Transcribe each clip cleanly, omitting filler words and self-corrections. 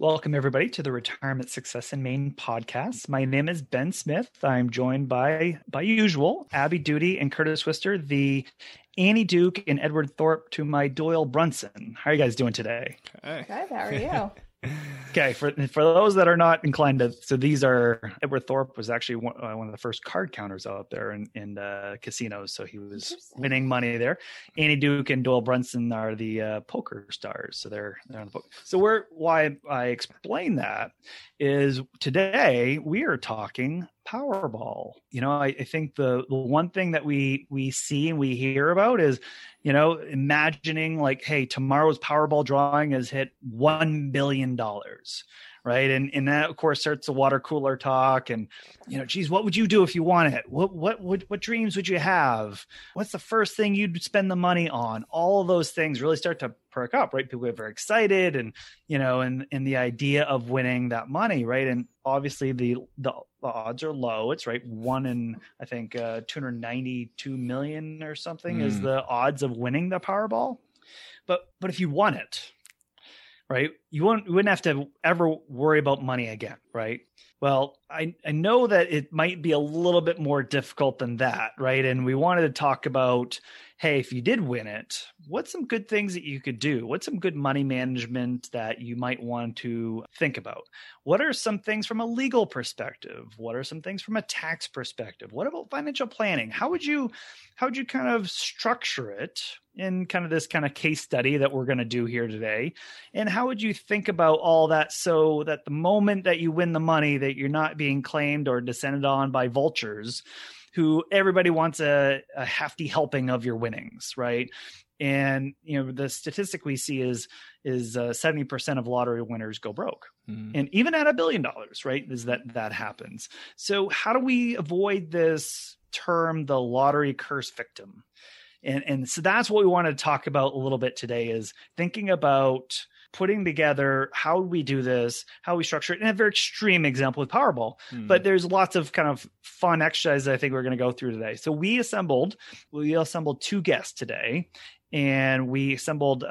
Welcome, everybody, to the Retirement Success in Maine podcast. My name is Ben Smith. I'm joined by usual, Abby Duty and Curtis Wister, the Annie Duke and Edward Thorpe to my Doyle Brunson. How are you guys doing today? Hi. Hi, how are you? Okay, for those that are not inclined to, so these are, Edward Thorpe was actually one of the first card counters out there in casinos, so he was winning money there. Annie Duke and Doyle Brunson are the poker stars, so they're on the poker. So why I explain that is today we are talking Powerball. You know, I think the one thing that we see and we hear about is, you know, imagining like, hey, tomorrow's Powerball drawing has hit $1 billion, right? And that, of course, starts the water cooler talk. And, you know, geez, what would you do if you won it? What dreams would you have? What's the first thing you'd spend the money on? All of those things really start to perk up, right? People get very excited, and, you know, and the idea of winning that money, right? And obviously the odds are low. It's right. One in, I think, 292 million or something is the odds of winning the Powerball. But if you won it, right, you wouldn't have to ever worry about money again, right? Well, I know that it might be a little bit more difficult than that, right? And we wanted to talk about, hey, if you did win it, what's some good things that you could do? What's some good money management that you might want to think about? What are some things from a legal perspective? What are some things from a tax perspective? What about financial planning? How would you kind of structure it in kind of this kind of case study that we're going to do here today? And how would you think about all that so that the moment that you win the money, that you're not being claimed or descended on by vultures who everybody wants a hefty helping of your winnings, right? And, you know, the statistic we see is 70% of lottery winners go broke. And even at $1 billion, right, is that happens. So how do we avoid this term, the lottery curse victim? And so that's what we want to talk about a little bit today, is thinking about putting together how we do this, how we structure it, in a very extreme example with Powerball. But there's lots of kind of fun exercises I think we're going to go through today. So we assembled two guests today. And we assembled,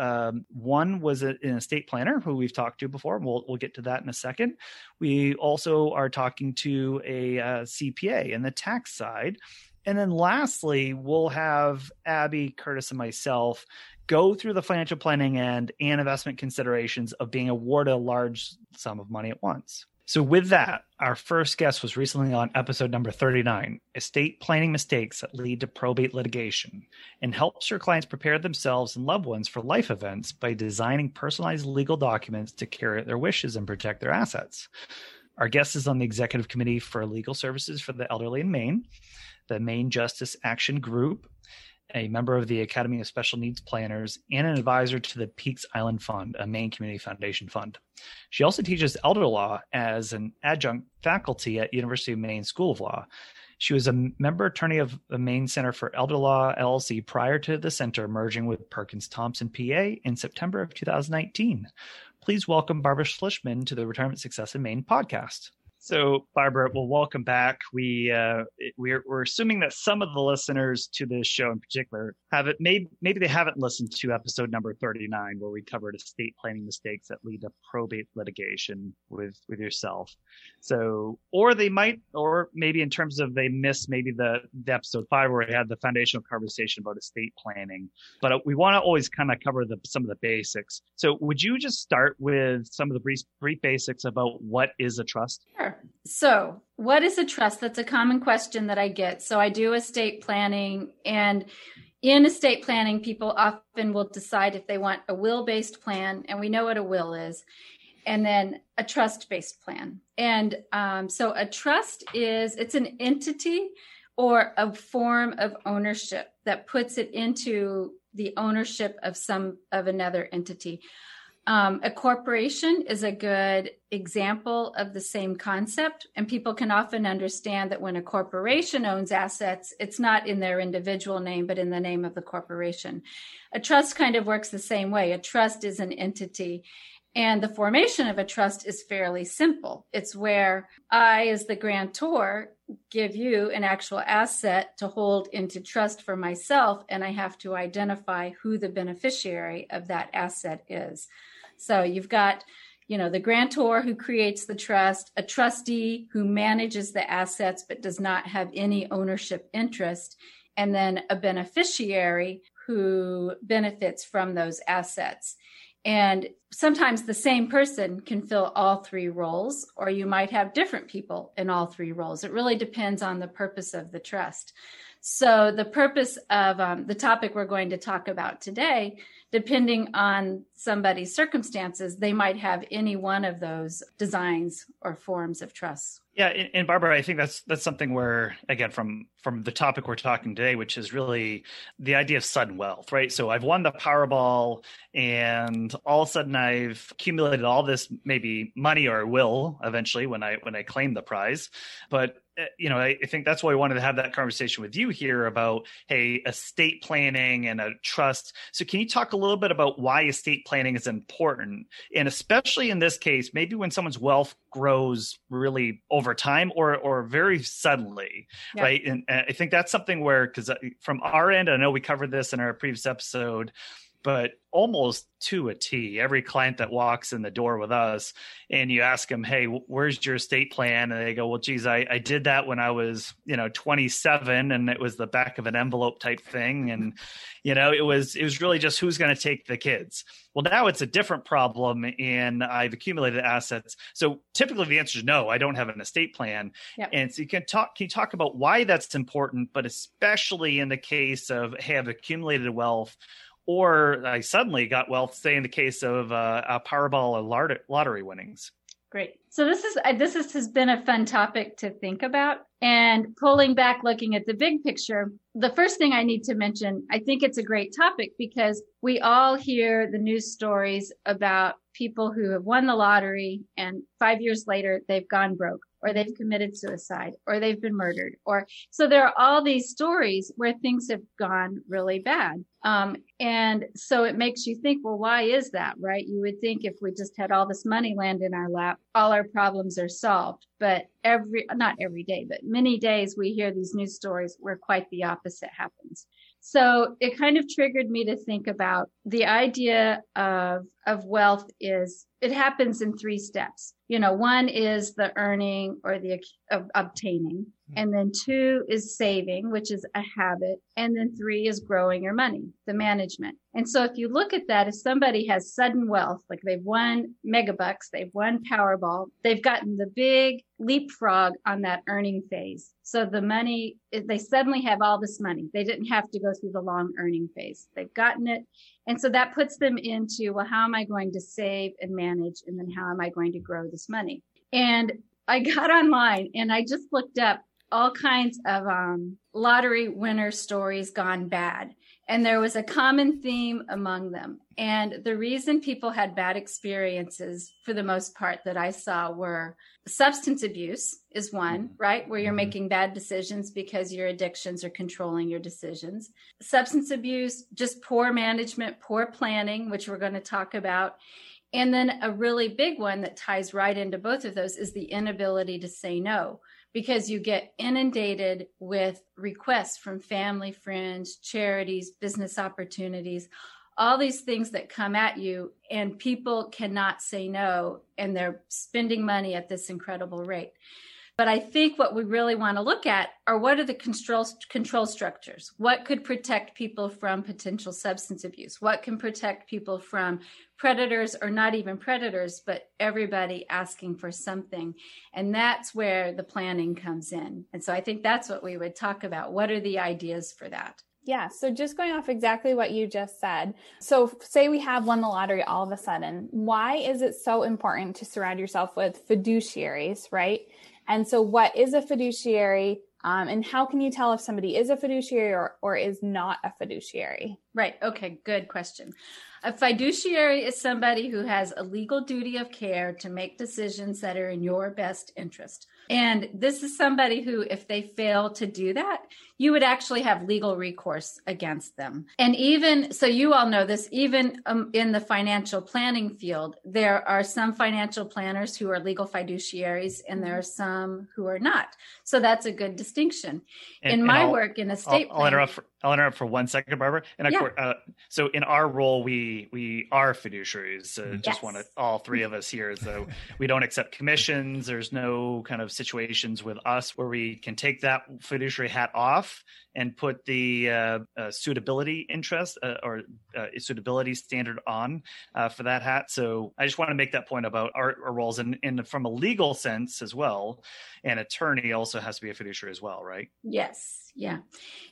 one was an estate planner who we've talked to before. We'll get to that in a second. We also are talking to a CPA in the tax side. And then lastly, we'll have Abby, Curtis, and myself go through the financial planning and investment considerations of being awarded a large sum of money at once. So with that, our first guest was recently on episode number 39, Estate Planning Mistakes That Lead to Probate Litigation, and helps your clients prepare themselves and loved ones for life events by designing personalized legal documents to carry out their wishes and protect their assets. Our guest is on the Executive Committee for Legal Services for the Elderly in Maine, the Maine Justice Action Group, a member of the Academy of Special Needs Planners, and an advisor to the Peaks Island Fund, a Maine Community Foundation fund. She also teaches elder law as an adjunct faculty at University of Maine School of Law. She was a member attorney of the Maine Center for Elder Law, LLC, prior to the center merging with Perkins Thompson, P.A. in September of 2019. Please welcome Barbara Schlichtman to the Retirement Success in Maine podcast. So, Barbara, well, welcome back. We're assuming that some of the listeners to this show in particular maybe they haven't listened to episode number 39, where we covered estate planning mistakes that lead to probate litigation with yourself. So, or maybe in terms of they missed maybe the episode 5 where we had the foundational conversation about estate planning. But we want to always kind of cover some of the basics. So, would you just start with some of the brief basics about what is a trust? Sure. So what is a trust? That's a common question that I get. So I do estate planning, and in estate planning, people often will decide if they want a will-based plan, and we know what a will is, and then a trust-based plan. And so a trust it's an entity or a form of ownership that puts it into the ownership of another entity. A corporation is a good example of the same concept, and people can often understand that when a corporation owns assets, it's not in their individual name, but in the name of the corporation. A trust kind of works the same way. A trust is an entity, and the formation of a trust is fairly simple. It's where I, as the grantor, give you an actual asset to hold into trust for myself, and I have to identify who the beneficiary of that asset is. So you've got, you know, the grantor who creates the trust, a trustee who manages the assets but does not have any ownership interest, and then a beneficiary who benefits from those assets. And sometimes the same person can fill all three roles, or you might have different people in all three roles. It really depends on the purpose of the trust. So the purpose of the topic we're going to talk about today, depending on somebody's circumstances, they might have any one of those designs or forms of trusts. Yeah. And Barbara, I think that's something where, again, from the topic we're talking today, which is really the idea of sudden wealth, right? So I've won the Powerball and all of a sudden I've accumulated all this maybe money, or will eventually when I claim the prize. But you know, I think that's why I wanted to have that conversation with you here about, hey, estate planning and a trust. So can you talk a little bit about why estate planning is important? And especially in this case, maybe when someone's wealth grows really over time or very suddenly, yeah. Right? And I think that's something where, because from our end, I know we covered this in our previous episode, but almost to a T, every client that walks in the door with us and you ask them, hey, where's your estate plan? And they go, well, geez, I did that when I was, 27, and it was the back of an envelope type thing. And, it was really just who's going to take the kids. Well, now it's a different problem and I've accumulated assets. So typically the answer is no, I don't have an estate plan. Yep. And so can you talk about why that's important, but especially in the case of, hey, I've accumulated wealth, or I suddenly got wealth, say in the case of a Powerball or lottery winnings. Great. So this has been a fun topic to think about. And pulling back, looking at the big picture, the first thing I need to mention, I think it's a great topic because we all hear the news stories about people who have won the lottery and 5 years later, they've gone broke, or they've committed suicide, or they've been murdered. So there are all these stories where things have gone really bad. And so it makes you think, well, why is that, right? You would think if we just had all this money land in our lap, all our problems are solved. But not every day, but many days we hear these news stories where quite the opposite happens. So it kind of triggered me to think about the idea of wealth is it happens in three steps. One is the earning or the obtaining, and then two is saving, which is a habit, and then three is growing your money, the management. And so if you look at that, if somebody has sudden wealth, like they've won Megabucks, they've won Powerball, they've gotten the big leapfrog on that earning phase. So the money, they suddenly have all this money. They didn't have to go through the long earning phase. They've gotten it. And so that puts them into, well, how am I going to save and manage? And then how am I going to grow this money? And I got online and I just looked up all kinds of lottery winner stories gone bad. And there was a common theme among them. And the reason people had bad experiences, for the most part, that I saw were substance abuse is one, right? Where you're making bad decisions because your addictions are controlling your decisions. Substance abuse, just poor management, poor planning, which we're going to talk about. And then a really big one that ties right into both of those is the inability to say no, because you get inundated with requests from family, friends, charities, business opportunities, all these things that come at you, and people cannot say no, and they're spending money at this incredible rate. But I think what we really want to look at are what are the control structures? What could protect people from potential substance abuse? What can protect people from predators, or not even predators, but everybody asking for something? And that's where the planning comes in. And so I think that's what we would talk about. What are the ideas for that? Yeah. So just going off exactly what you just said. So say we have won the lottery all of a sudden. Why is it so important to surround yourself with fiduciaries, right? And so what is a fiduciary, and how can you tell if somebody is a fiduciary or is not a fiduciary? Right. Okay. Good question. A fiduciary is somebody who has a legal duty of care to make decisions that are in your best interest. And this is somebody who, if they fail to do that, you would actually have legal recourse against them. And even, so you all know this, even in the financial planning field, there are some financial planners who are legal fiduciaries and there are some who are not. So that's a good distinction. And in my work in estate planning. I'll interrupt for 1 second, Barbara. And yeah. So in our role, we are fiduciaries. Just want to, all three of us here. So we don't accept commissions. There's no kind of situations with us where we can take that fiduciary hat off and put the suitability interest or suitability standard on for that hat. So I just want to make that point about our roles and from a legal sense as well. An attorney also has to be a fiduciary as well, right? Yes. Yeah.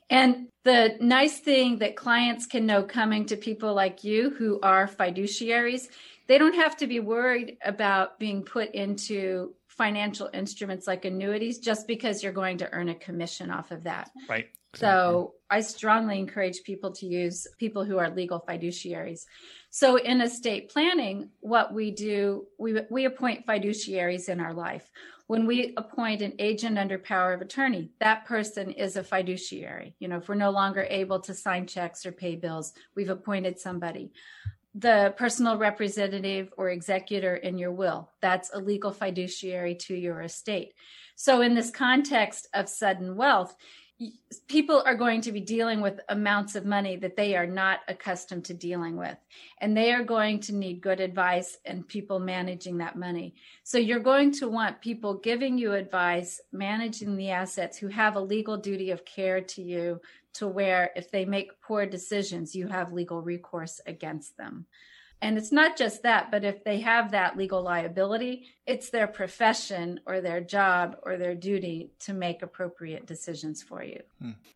And the nice thing that clients can know coming to people like you who are fiduciaries, they don't have to be worried about being put into financial instruments like annuities just because you're going to earn a commission off of that. Right. So I strongly encourage people to use people who are legal fiduciaries. So in estate planning, what we do, we appoint fiduciaries in our life. When we appoint an agent under power of attorney, that person is a fiduciary. You know, if we're no longer able to sign checks or pay bills, we've appointed somebody. The personal representative or executor in your will, that's a legal fiduciary to your estate. So in this context of sudden wealth, people are going to be dealing with amounts of money that they are not accustomed to dealing with, and they are going to need good advice and people managing that money. So you're going to want people giving you advice, managing the assets, who have a legal duty of care to you, to where if they make poor decisions, you have legal recourse against them. And it's not just that, but if they have that legal liability, it's their profession or their job or their duty to make appropriate decisions for you.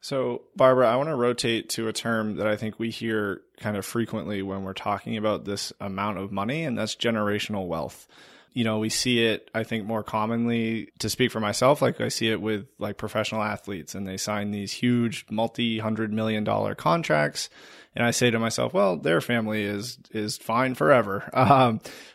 So, Barbara, I want to rotate to a term that I think we hear kind of frequently when we're talking about this amount of money, and that's generational wealth. You know, we see it, I think, more commonly, to speak for myself, like I see it with like professional athletes, and they sign these huge multi-$100 million contracts. And I say to myself, well, their family is fine forever.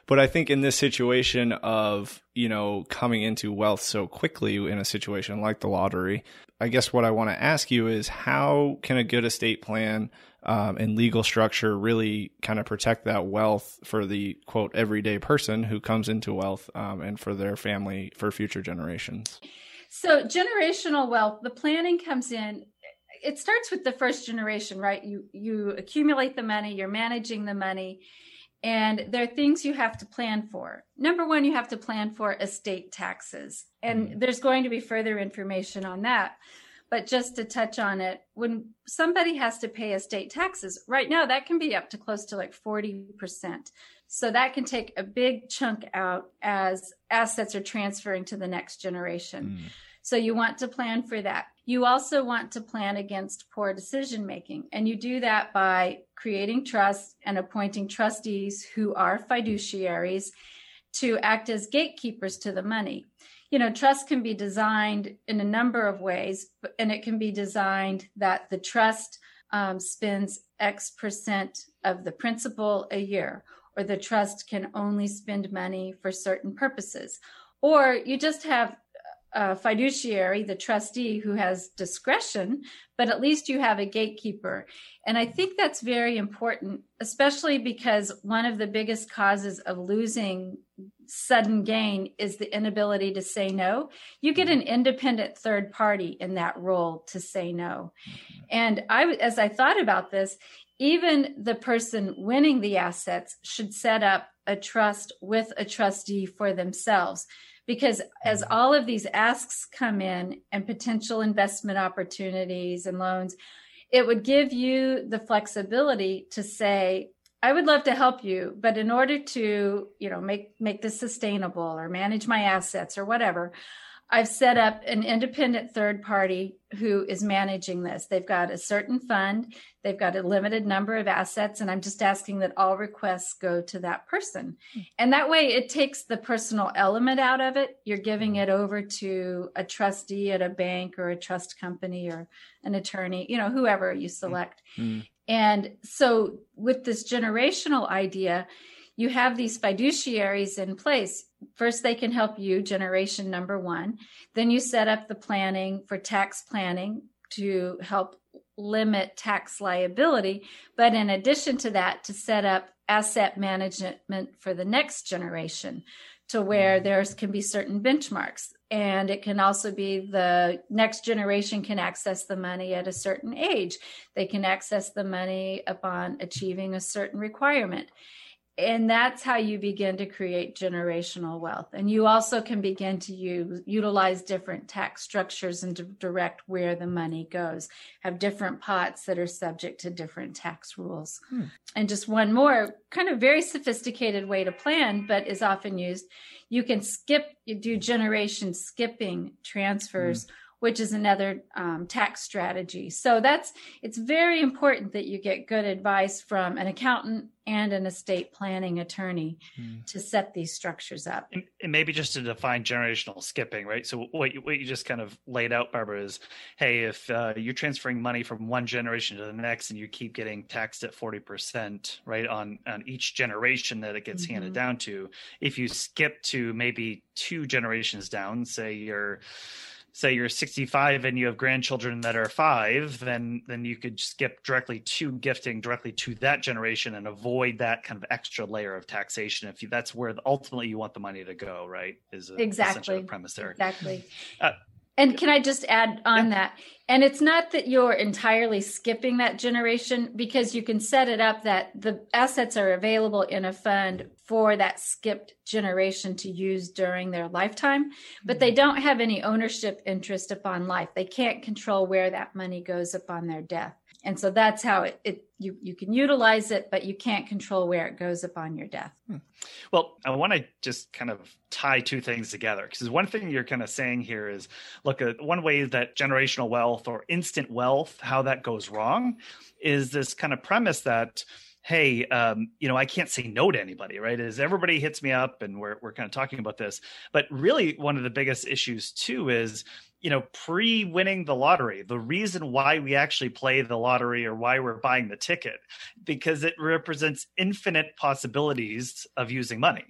But I think in this situation of, you know, coming into wealth so quickly in a situation like the lottery, I guess what I want to ask you is, how can a good estate plan and legal structure really kind of protect that wealth for the, quote, everyday person who comes into wealth and for their family, for future generations? So generational wealth, the planning comes in. It starts with the first generation, right? You accumulate the money, you're managing the money, and there are things you have to plan for. Number one, you have to plan for estate taxes, and there's going to be further information on that. But just to touch on it, when somebody has to pay estate taxes, right now that can be up to close to like 40%. So that can take a big chunk out as assets are transferring to the next generation. So you want to plan for that. You also want to plan against poor decision-making, and you do that by creating trusts and appointing trustees who are fiduciaries to act as gatekeepers to the money. You know, trusts can be designed in a number of ways, and it can be designed that the trust spends X percent of the principal a year, or the trust can only spend money for certain purposes, or you just have a fiduciary, the trustee, who has discretion, but at least you have a gatekeeper. And I think that's very important, especially because one of the biggest causes of losing sudden gain is the inability to say no. You get an independent third party in that role to say no. And as I thought about this, even the person winning the assets should set up a trust with a trustee for themselves. Because as all of these asks come in and potential investment opportunities and loans, it would give you the flexibility to say, I would love to help you, but in order to, you know, make this sustainable or manage my assets or whatever, I've set up an independent third party who is managing this. They've got a certain fund, they've got a limited number of assets, and I'm just asking that all requests go to that person. And that way it takes the personal element out of it. You're giving it over to a trustee at a bank or a trust company or an attorney, you know, whoever you select. And so with this generational idea, you have these fiduciaries in place. First, they can help you, generation number one. Then you set up the planning for tax planning to help limit tax liability. But in addition to that, to set up asset management for the next generation to where there can be certain benchmarks. And it can also be the next generation can access the money at a certain age. They can access the money upon achieving a certain requirement. And that's how you begin to create generational wealth. And you also can begin to utilize different tax structures and to direct where the money goes, have different pots that are subject to different tax rules. And just one more kind of very sophisticated way to plan, but is often used. You can do generation skipping transfers, which is another tax strategy. So it's very important that you get good advice from an accountant and an estate planning attorney to set these structures up. And maybe just to define generational skipping, right? So what you just kind of laid out, Barbara, is, hey, if you're transferring money from one generation to the next and you keep getting taxed at 40%, right, on each generation that it gets handed down to, if you skip to maybe two generations down, say you're 65 and you have grandchildren that are 5, then you could skip directly to gifting directly to that generation and avoid that kind of extra layer of taxation. If that's where ultimately you want the money to go, right? Is essentially the premise there. Exactly. And can I just add on that? And it's not that you're entirely skipping that generation, because you can set it up that the assets are available in a fund for that skipped generation to use during their lifetime, but they don't have any ownership interest upon life. They can't control where that money goes upon their death. And so that's how you can utilize it, but you can't control where it goes upon your death. Well, I want to just kind of tie two things together, because one thing you're kind of saying here is, look, one way that generational wealth or instant wealth, how that goes wrong, is this kind of premise that, hey, I can't say no to anybody, right? As everybody hits me up and we're kind of talking about this, but really one of the biggest issues too is, pre-winning the lottery, the reason why we actually play the lottery or why we're buying the ticket, because it represents infinite possibilities of using money,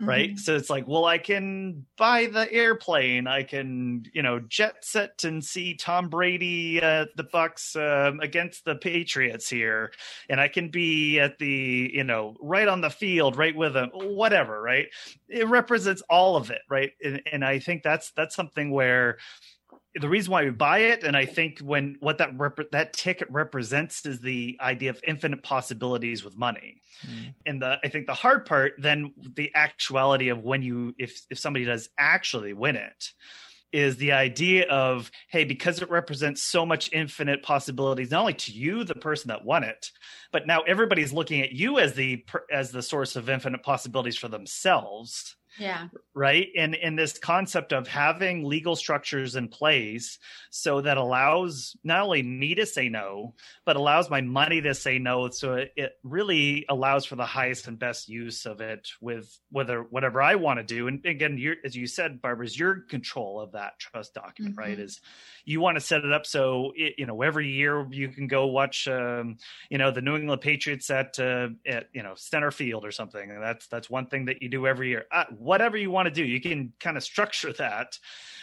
right? So it's like, well, I can buy the airplane, I can, jet set and see Tom Brady, the Bucks against the Patriots here, and I can be at the, right on the field, right with them, whatever, right? It represents all of it, right? And I think that's something where the reason why we buy it, and I think that ticket represents, is the idea of infinite possibilities with money. And I think the hard part, then the actuality of when if somebody does actually win it, is the idea of, hey, because it represents so much infinite possibilities, not only to you, the person that won it, but now everybody's looking at you as the source of infinite possibilities for themselves. Yeah. Right. And in this concept of having legal structures in place so that allows not only me to say no, but allows my money to say no. So it really allows for the highest and best use of it with whatever I want to do. And again, as you said, Barbara, is your control of that trust document, right? Is you want to set it up so every year you can go watch the New England Patriots at center field or something. And that's one thing that you do every year. Whatever you want to do, you can kind of structure that,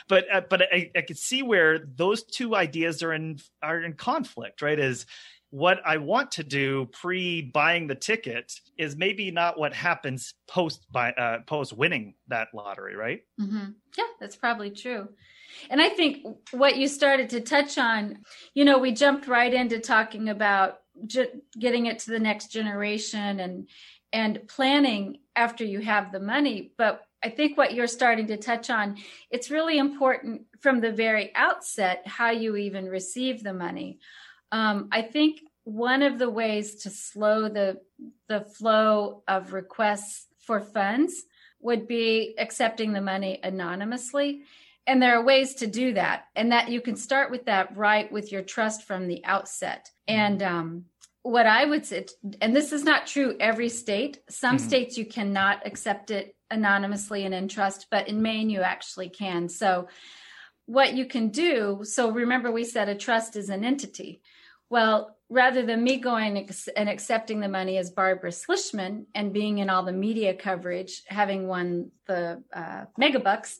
but I could see where those two ideas are in conflict, right? Is what I want to do pre-buying the ticket is maybe not what happens post winning that lottery, right? Yeah, that's probably true. And I think what you started to touch on, we jumped right into talking about getting it to the next generation and planning after you have the money. But I think what you're starting to touch on, it's really important from the very outset how you even receive the money. I think one of the ways to slow the flow of requests for funds would be accepting the money anonymously. And there are ways to do that, and that you can start with that right with your trust from the outset. And what I would say, and this is not true every state, some states you cannot accept it anonymously and in trust, but in Maine, you actually can. So remember we said a trust is an entity. Well, rather than me going and accepting the money as Barbara Schlichtman and being in all the media coverage, having won the Megabucks,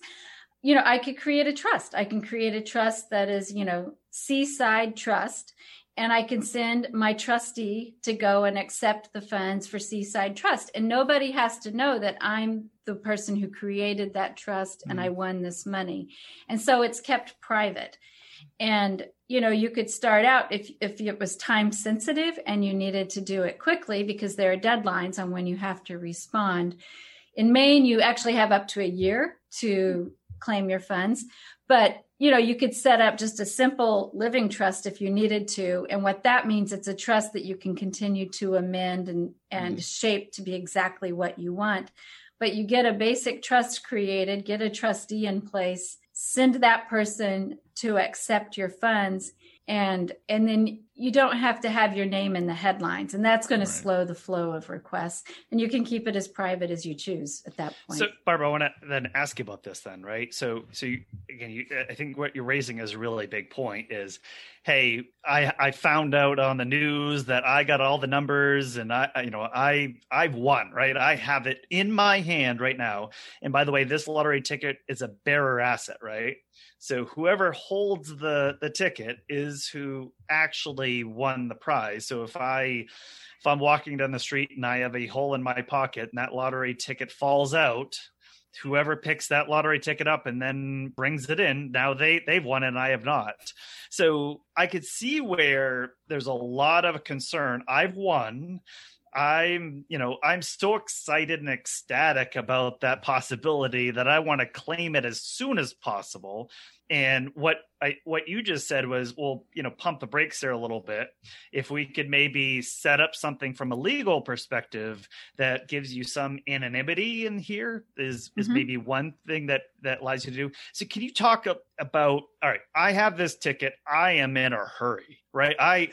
you know, I could create a trust. I can create a trust that is, you know, Seaside Trust, and I can send my trustee to go and accept the funds for Seaside Trust. And nobody has to know that I'm the person who created that trust and I won this money. And so it's kept private. And, you know, you could start out if it was time sensitive and you needed to do it quickly because there are deadlines on when you have to respond. In Maine, you actually have up to a year to claim your funds. But, you know, you could set up just a simple living trust if you needed to. And what that means, it's a trust that you can continue to amend and shape to be exactly what you want. But you get a basic trust created, get a trustee in place, send that person to accept your funds. And then you don't have to have your name in the headlines, and that's going to slow the flow of requests, and you can keep it as private as you choose at that point. So Barbara, I want to then ask you about this then, right? So you, I think what you're raising is a really big point is, hey, I found out on the news that I got all the numbers and I've won, right? I have it in my hand right now. And by the way, this lottery ticket is a bearer asset, right? So whoever holds the ticket is who actually won the prize. So if I'm walking down the street and I have a hole in my pocket and that lottery ticket falls out, whoever picks that lottery ticket up and then brings it in, now they've won and I have not. So I could see where there's a lot of concern. I've won. I'm so excited and ecstatic about that possibility that I want to claim it as soon as possible. And what you just said was, well, you know, pump the brakes there a little bit. If we could maybe set up something from a legal perspective that gives you some anonymity in here is maybe one thing that allows you to do. So can you talk about, all right, I have this ticket. I am in a hurry, right? I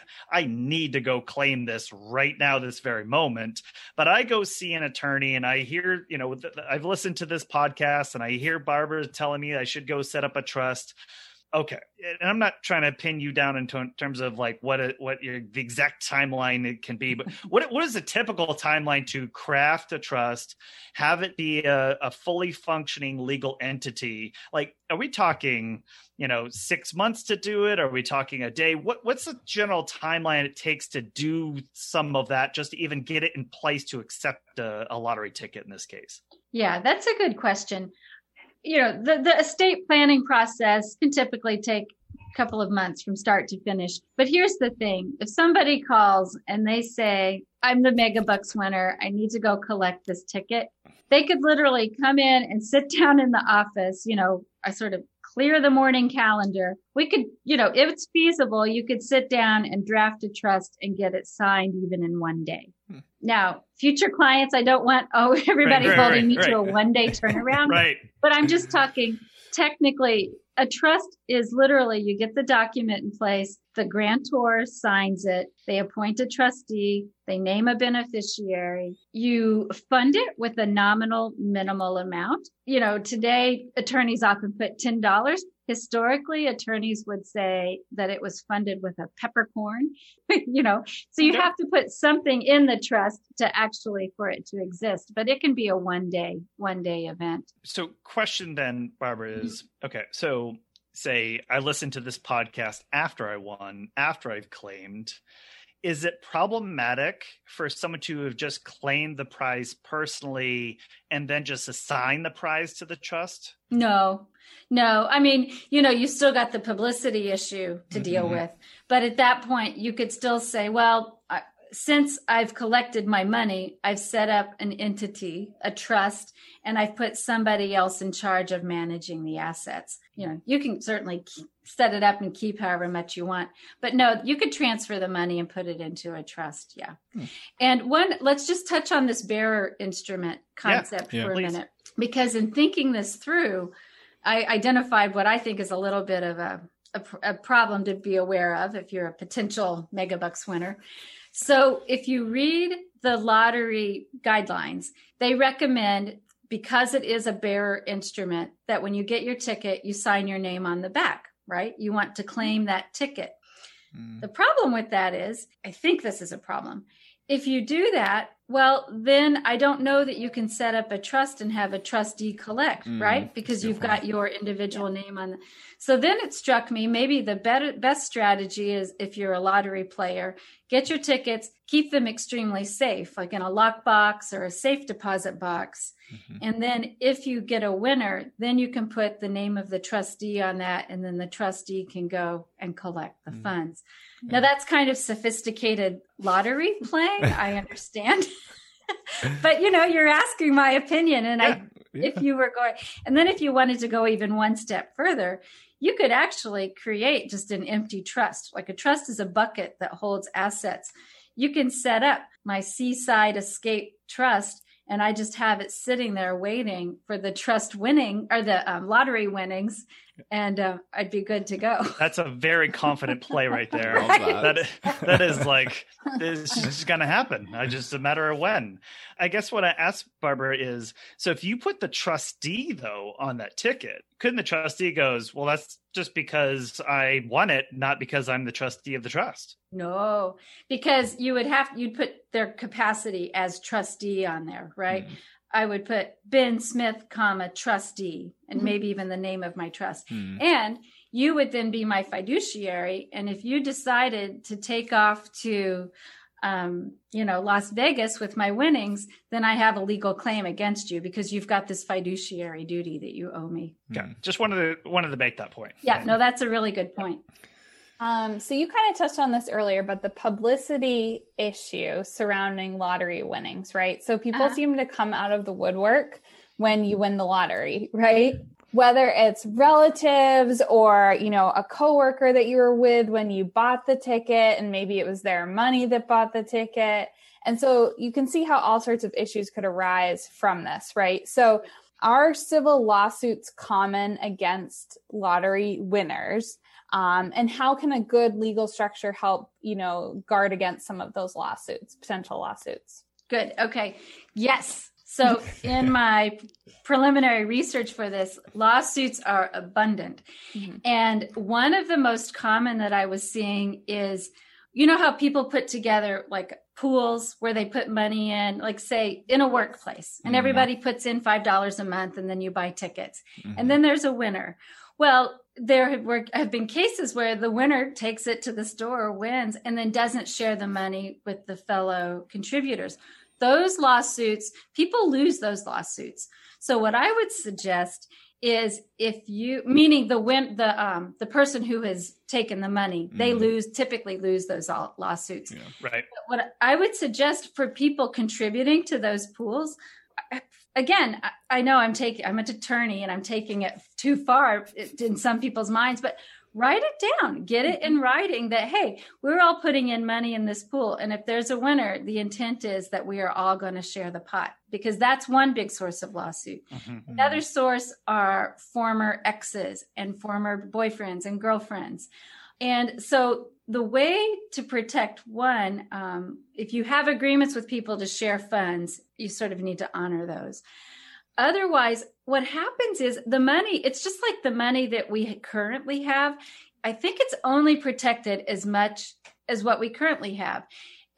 need to go claim this right now, this very moment, but I go see an attorney and I hear, you know, I've listened to this podcast and I hear Barbara telling me I should go set up a trust. Okay. And I'm not trying to pin you down in terms of like what the exact timeline it can be, but what is a typical timeline to craft a trust, have it be a fully functioning legal entity? Like, are we talking, you know, 6 months to do it? Are we talking a day? What's the general timeline it takes to do some of that just to even get it in place to accept a lottery ticket in this case? Yeah, that's a good question. You know, the estate planning process can typically take a couple of months from start to finish. But here's the thing. If somebody calls and they say, I'm the Megabucks winner, I need to go collect this ticket, they could literally come in and sit down in the office. You know, I sort of clear the morning calendar. We could, you know, if it's feasible, you could sit down and draft a trust and get it signed even in one day. Now, future clients, I don't want everybody's holding me to a one-day turnaround, but I'm just talking technically. A trust is literally you get the document in place, the grantor signs it, they appoint a trustee, they name a beneficiary, you fund it with a nominal minimal amount. You know, today attorneys often put $10. Historically, attorneys would say that it was funded with a peppercorn, you know, so you have to put something in the trust to actually for it to exist. But it can be a one day event. So question then, Barbara, is, okay, so say I listened to this podcast after I won, after I've claimed. Is it problematic for someone to have just claimed the prize personally and then just assign the prize to the trust? No. I mean, you know, you still got the publicity issue to deal with. But at that point, you could still say, well, since I've collected my money, I've set up an entity, a trust, and I've put somebody else in charge of managing the assets. You know, you can certainly set it up and keep however much you want. But no, you could transfer the money and put it into a trust. Yeah. And let's just touch on this bearer instrument concept for a minute, because in thinking this through, I identified what I think is a little bit of a problem to be aware of if you're a potential Megabucks winner. So if you read the lottery guidelines, they recommend, because it is a bearer instrument, that when you get your ticket, you sign your name on the back, right? You want to claim that ticket. The problem with that is, I think this is a problem. If you do that, well, then I don't know that you can set up a trust and have a trustee collect, right? Because you've got your individual name on. So then it struck me, maybe the best strategy is, if you're a lottery player, get your tickets, keep them extremely safe, like in a lockbox or a safe deposit box. And then if you get a winner, then you can put the name of the trustee on that, and then the trustee can go and collect the funds. Now, that's kind of sophisticated lottery playing, I understand. But, you know, you're asking my opinion. And if you were going, and then if you wanted to go even one step further, you could actually create just an empty trust. Like a trust is a bucket that holds assets. You can set up my Seaside Escape Trust, and I just have it sitting there waiting for the trust winning or the lottery winnings, and I'd be good to go. That's a very confident play right there. That is like, it's just going to happen. It's just a matter of when. I guess what I asked Barbara is, so if you put the trustee, though, on that ticket, couldn't the trustee goes, well, that's just because I won it, not because I'm the trustee of the trust? No, because you'd put their capacity as trustee on there, right? Mm. I would put Ben Smith, trustee, and maybe even the name of my trust. And you would then be my fiduciary. And if you decided to take off to, Las Vegas with my winnings, then I have a legal claim against you because you've got this fiduciary duty that you owe me. Yeah. Just wanted to make that point. Yeah, no, that's a really good point. So you kind of touched on this earlier, but the publicity issue surrounding lottery winnings, right? So people seem to come out of the woodwork when you win the lottery, right? Whether it's relatives or, you know, a coworker that you were with when you bought the ticket, and maybe it was their money that bought the ticket. And so you can see how all sorts of issues could arise from this, right? So are civil lawsuits common against lottery winners? And how can a good legal structure help, you know, guard against some of those lawsuits, potential lawsuits? Good. Okay. Yes. So in my preliminary research for this, lawsuits are abundant. And one of the most common that I was seeing is, you know how people put together like pools where they put money in, like say in a workplace, and everybody puts in $5 a month, and then you buy tickets and then there's a winner. Well, there have been cases where the winner takes it to the store or wins and then doesn't share the money with the fellow contributors. Those lawsuits, people lose those lawsuits. So what I would suggest is if you, meaning the person who has taken the money, they typically lose those lawsuits. Yeah, right. But what I would suggest for people contributing to those pools, again, I know I'm an attorney and I'm taking it too far in some people's minds, but write it down, get it in writing that, hey, we're all putting in money in this pool. And if there's a winner, the intent is that we are all going to share the pot, because that's one big source of lawsuit. Another source are former exes and former boyfriends and girlfriends. And so the way to protect one, if you have agreements with people to share funds, you sort of need to honor those. Otherwise, what happens is the money, it's just like the money that we currently have. I think it's only protected as much as what we currently have.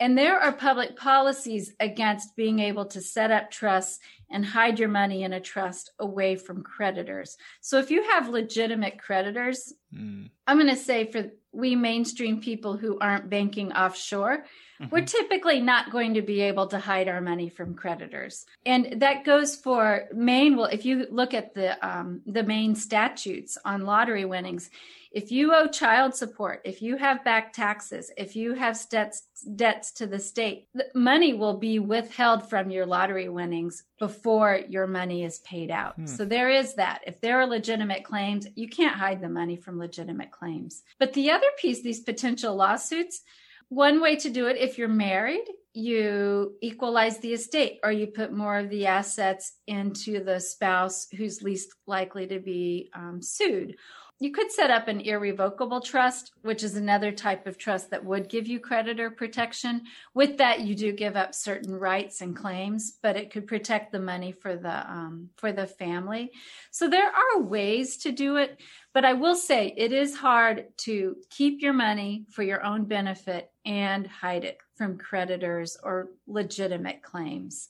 And there are public policies against being able to set up trusts and hide your money in a trust away from creditors. So if you have legitimate creditors, I'm going to say for we mainstream people who aren't banking offshore, we're typically not going to be able to hide our money from creditors. And that goes for Maine. Well, if you look at the Maine statutes on lottery winnings, if you owe child support, if you have back taxes, if you have debts to the state, the money will be withheld from your lottery winnings before your money is paid out. So there is that. If there are legitimate claims, you can't hide the money from legitimate claims. But the other piece, these potential lawsuits, one way to do it, if you're married, you equalize the estate, or you put more of the assets into the spouse who's least likely to be sued. You could set up an irrevocable trust, which is another type of trust that would give you creditor protection. With that, you do give up certain rights and claims, but it could protect the money for the family. So there are ways to do it. But I will say it is hard to keep your money for your own benefit and hide it from creditors or legitimate claims.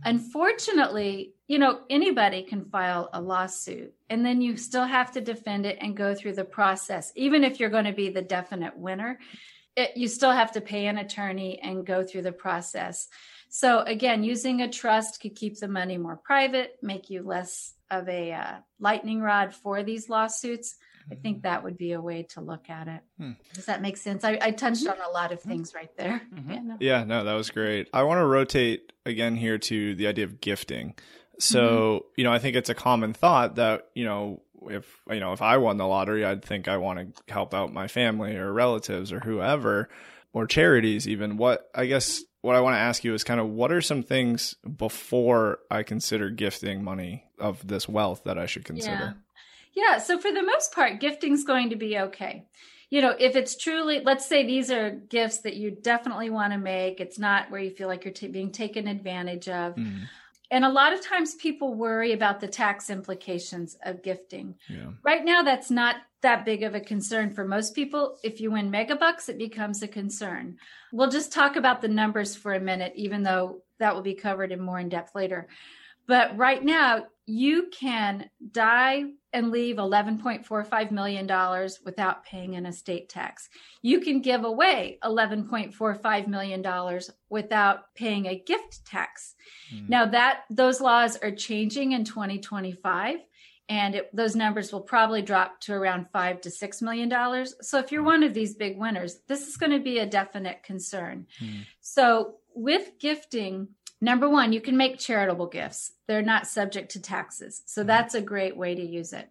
Mm-hmm. Unfortunately, anybody can file a lawsuit, and then you still have to defend it and go through the process. Even if you're going to be the definite winner, you still have to pay an attorney and go through the process. So again, using a trust could keep the money more private, make you less of a lightning rod for these lawsuits. I think that would be a way to look at it. Does that make sense? I touched on a lot of things right there. Mm-hmm. Yeah, that was great. I want to rotate again here to the idea of gifting. So, I think it's a common thought that, if I won the lottery, I'd think I want to help out my family or relatives or whoever, or charities even. What I want to ask you is kind of what are some things before I consider gifting money of this wealth that I should consider? Yeah. So for the most part, gifting's going to be okay. If it's truly, let's say these are gifts that you definitely want to make. It's not where you feel like you're being taken advantage of. Mm-hmm. And a lot of times people worry about the tax implications of gifting. Yeah. Right now, that's not that big of a concern for most people. If you win Megabucks, it becomes a concern. We'll just talk about the numbers for a minute, even though that will be covered in more in depth later. But right now, you can die and leave $11.45 million without paying an estate tax. You can give away $11.45 million without paying a gift tax. Mm. Now those laws are changing in 2025, and those numbers will probably drop to around $5 to $6 million. So if you're one of these big winners, this is going to be a definite concern. Mm. So with gifting, number one, you can make charitable gifts. They're not subject to taxes. So that's a great way to use it.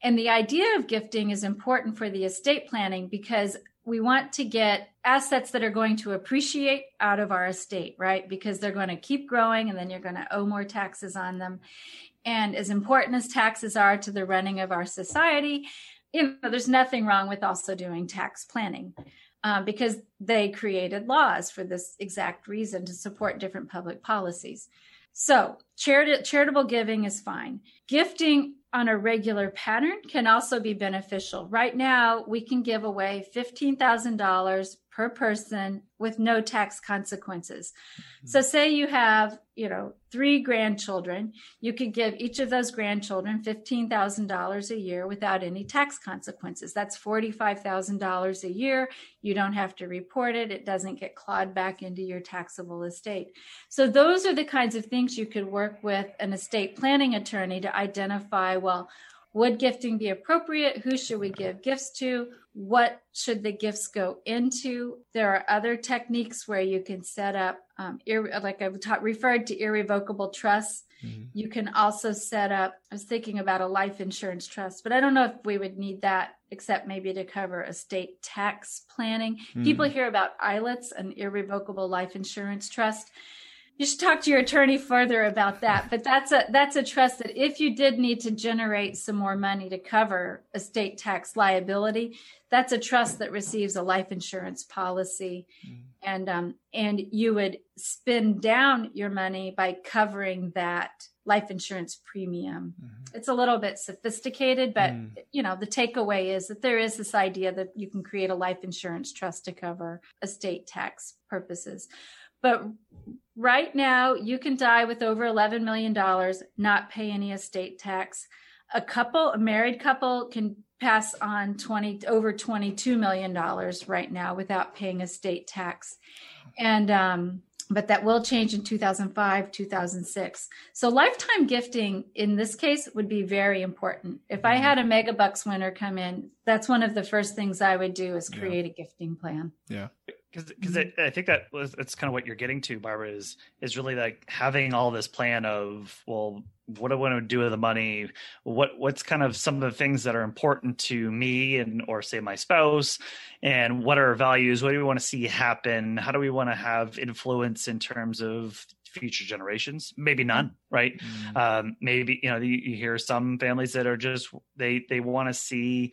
And the idea of gifting is important for the estate planning because we want to get assets that are going to appreciate out of our estate, right? Because they're going to keep growing and then you're going to owe more taxes on them. And as important as taxes are to the running of our society, there's nothing wrong with also doing tax planning. Because they created laws for this exact reason to support different public policies. So charitable giving is fine. Gifting on a regular pattern can also be beneficial. Right now, we can give away $15,000 per person with no tax consequences. Mm-hmm. So say you have, 3 grandchildren, you could give each of those grandchildren $15,000 a year without any tax consequences. That's $45,000 a year. You don't have to report it. It doesn't get clawed back into your taxable estate. So those are the kinds of things you could work with an estate planning attorney to identify, would gifting be appropriate? Who should we give gifts to? What should the gifts go into? There are other techniques where you can set up, like I've referred to, irrevocable trusts. Mm-hmm. You can also set up, I was thinking about a life insurance trust, but I don't know if we would need that except maybe to cover estate tax planning. Mm-hmm. People hear about ILATs, an irrevocable life insurance trust. You should talk to your attorney further about that, but that's a trust that if you did need to generate some more money to cover estate tax liability, that's a trust that receives a life insurance policy, and you would spend down your money by covering that life insurance premium. Mm-hmm. It's a little bit sophisticated, but the takeaway is that there is this idea that you can create a life insurance trust to cover estate tax purposes. But right now, you can die with over $11 million, not pay any estate tax. A married couple can pass on over $22 million right now without paying estate tax. And but that will change in 2005, 2006. So lifetime gifting in this case would be very important. If I had a Megabucks winner come in, that's one of the first things I would do is create a gifting plan. Yeah. Because I think that's kind of what you're getting to, Barbara, is really like having all this plan of, well, what do I want to do with the money? What's kind of some of the things that are important to me or say my spouse, and what are our values? What do we want to see happen? How do we want to have influence in terms of future generations? Maybe none. right? Mm-hmm. Maybe, you know, you hear some families that are just, they want to see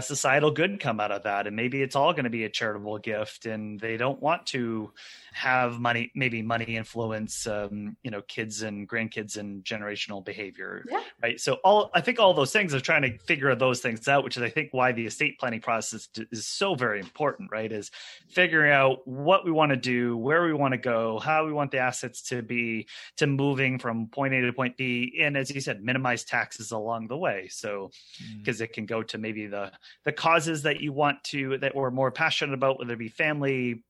societal good come out of that. And maybe it's all going to be a charitable gift, and they don't want to have money, maybe money influence, you know, kids and grandkids and generational behavior, yeah. right? So I think all those things are trying to figure those things out, which is, I think, why the estate planning process is so very important, right? Is figuring out what we want to do, where we want to go, how we want the assets to be, to moving from point A to point B, and as you said, minimize taxes along the way. So because it can go to maybe the causes that you want to, that we're more passionate about, whether it be family,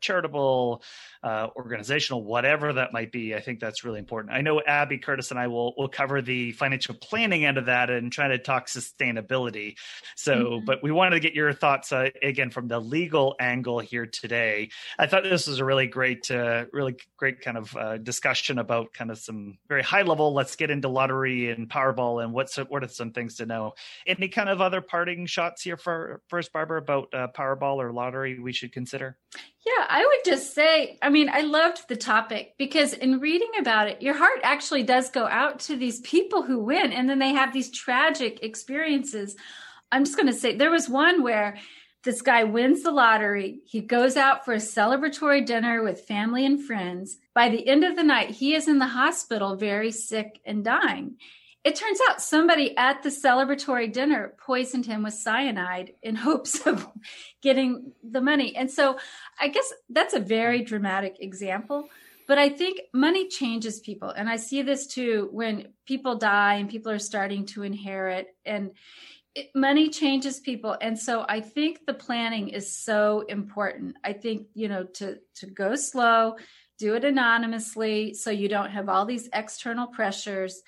charitable, organizational, whatever that might be. I think that's really important. I know Abby, Curtis, and I will cover the financial planning end of that and try to talk sustainability. So, but we wanted to get your thoughts again from the legal angle here today. I thought this was a really great kind of discussion about kind of some very high level. Let's get into lottery and Powerball and what are some things to know. Any kind of other parting shots here for first, Barbara, about Powerball or lottery we should consider? Yeah, I would just say, I mean, I loved the topic because in reading about it, your heart actually does go out to these people who win, and then they have these tragic experiences. I'm just going to say there was one where this guy wins the lottery. He goes out for a celebratory dinner with family and friends. By the end of the night, he is in the hospital, very sick and dying. It turns out somebody at the celebratory dinner poisoned him with cyanide in hopes of getting the money. And so I guess that's a very dramatic example, but I think money changes people. And I see this too when people die and people are starting to inherit, and money changes people. And so I think the planning is so important. I think, you know, to go slow, do it anonymously so you don't have all these external pressures,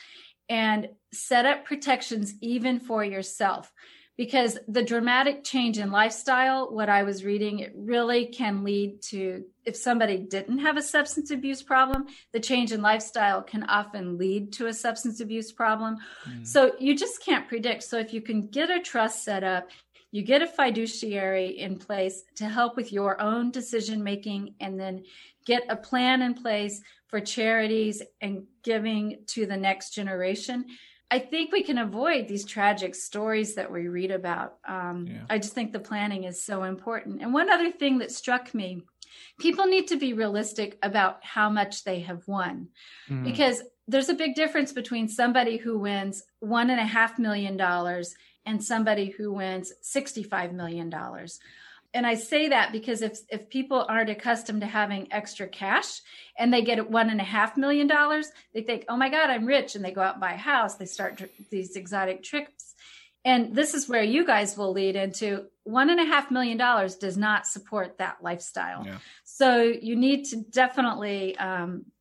and set up protections even for yourself, because the dramatic change in lifestyle, what I was reading, it really can lead to, if somebody didn't have a substance abuse problem, the change in lifestyle can often lead to a substance abuse problem. Mm. So you just can't predict. So if you can get a trust set up, you get a fiduciary in place to help with your own decision-making, and then get a plan in place for charities and giving to the next generation. I think we can avoid these tragic stories that we read about. I just think the planning is so important. And one other thing that struck me, people need to be realistic about how much they have won, because there's a big difference between somebody who wins $1.5 million and somebody who wins $65 million. And I say that because if people aren't accustomed to having extra cash and they get $1.5 million, they think, oh my God, I'm rich. And they go out and buy a house. They start these exotic trips. And this is where you guys will lead into $1.5 million does not support that lifestyle. Yeah. So you need to definitely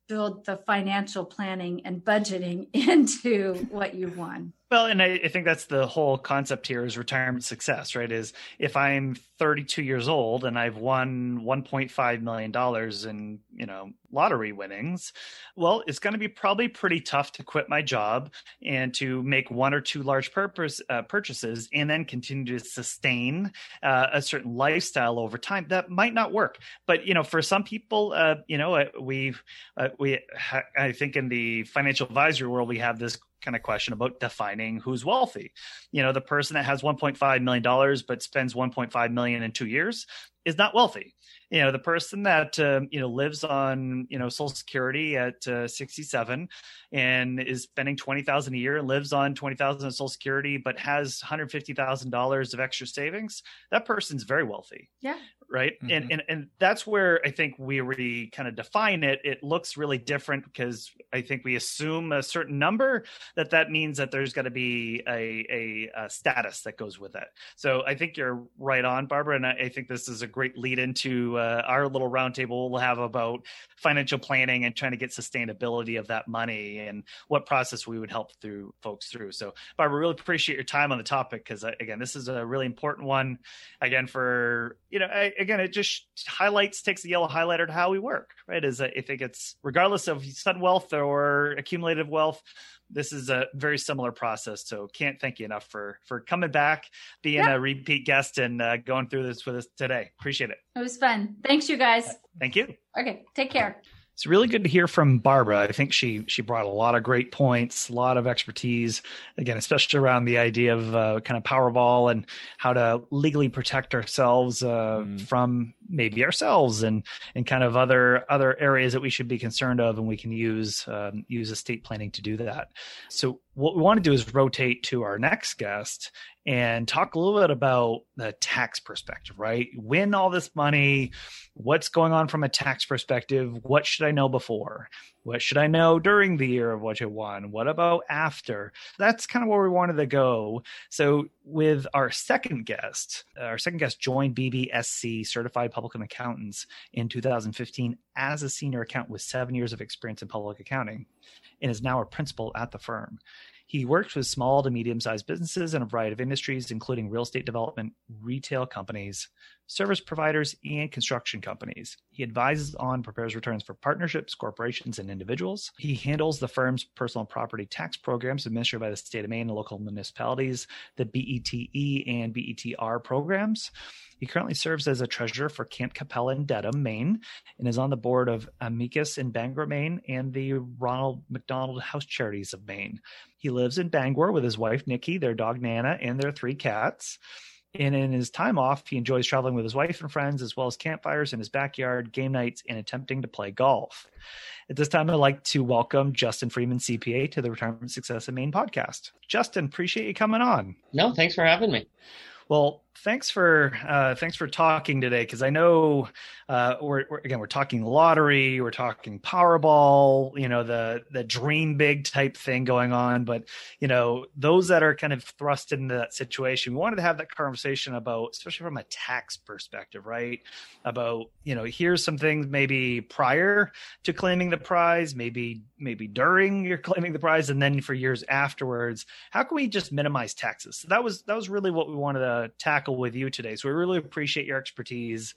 build the financial planning and budgeting into what you've won. Well, and I think that's the whole concept here is retirement success, right? Is if I'm 32 years old and I've won $1.5 million in, you know, lottery winnings, well, it's going to be probably pretty tough to quit my job and to make one or two large purchases and then continue to sustain a certain lifestyle over time. That might not work. But, you know, for some people, you know, I think in the financial advisory world, we have this kind of question about defining who's wealthy. You know, the person that has $1.5 million, but spends $1.5 million in 2 years is not wealthy. You know, the person that, you know, lives on, you know, Social Security at 67 and is spending $20,000 a year and lives on $20,000 of Social Security, but has $150,000 of extra savings, that person's very wealthy. Yeah. Right. Mm-hmm. And that's where I think we already kind of define it. It looks really different because I think we assume a certain number that means that there's got to be a status that goes with it. So I think you're right on, Barbara. And I think this is a great lead into our little roundtable we'll have about financial planning and trying to get sustainability of that money and what process we would help through folks through. So Barbara, really appreciate your time on the topic because again, this is a really important one again for, you know, Again, it just takes the yellow highlighter to how we work, right? Is I think it's regardless of sudden wealth or accumulative wealth, this is a very similar process. So can't thank you enough for coming back, being a repeat guest and going through this with us today. Appreciate it. It was fun. Thanks, you guys. Thank you. Okay. Take care. It's really good to hear from Barbara. I think she brought a lot of great points, a lot of expertise, again, especially around the idea of kind of Powerball and how to legally protect ourselves from maybe ourselves and kind of other areas that we should be concerned of, and we can use estate planning to do that. So what we want to do is rotate to our next guest and talk a little bit about the tax perspective, right? Win all this money, what's going on from a tax perspective? What should I know before? What should I know during the year of what I won? What about after? That's kind of where we wanted to go. So with our second guest joined BBSC Certified Public Accountants in 2015 as a senior accountant with 7 years of experience in public accounting, and is now a principal at the firm. He works with small to medium-sized businesses in a variety of industries, including real estate development, retail companies, service providers, and construction companies. He advises on, prepares returns for partnerships, corporations, and individuals. He handles the firm's personal property tax programs administered by the state of Maine and local municipalities, the BETE and BETR programs. He currently serves as a treasurer for Camp Capella in Dedham, Maine, and is on the board of Amicus in Bangor, Maine, and the Ronald McDonald House Charities of Maine. He lives in Bangor with his wife, Nikki, their dog, Nana, and their 3 cats. And in his time off, he enjoys traveling with his wife and friends, as well as campfires in his backyard, game nights, and attempting to play golf. At this time, I'd like to welcome Justin Freeman, CPA, to the Retirement Success in Maine podcast. Justin, appreciate you coming on. No, thanks for having me. Well, thanks for talking today, because I know we're talking lottery, we're talking Powerball, you know, the dream big type thing going on, but you know, those that are kind of thrust into that situation, we wanted to have that conversation about, especially from a tax perspective, right? About, you know, here's some things maybe prior to claiming the prize, maybe during you're claiming the prize, and then for years afterwards, how can we just minimize taxes? So that was really what we wanted to tackle with you today. So we really appreciate your expertise,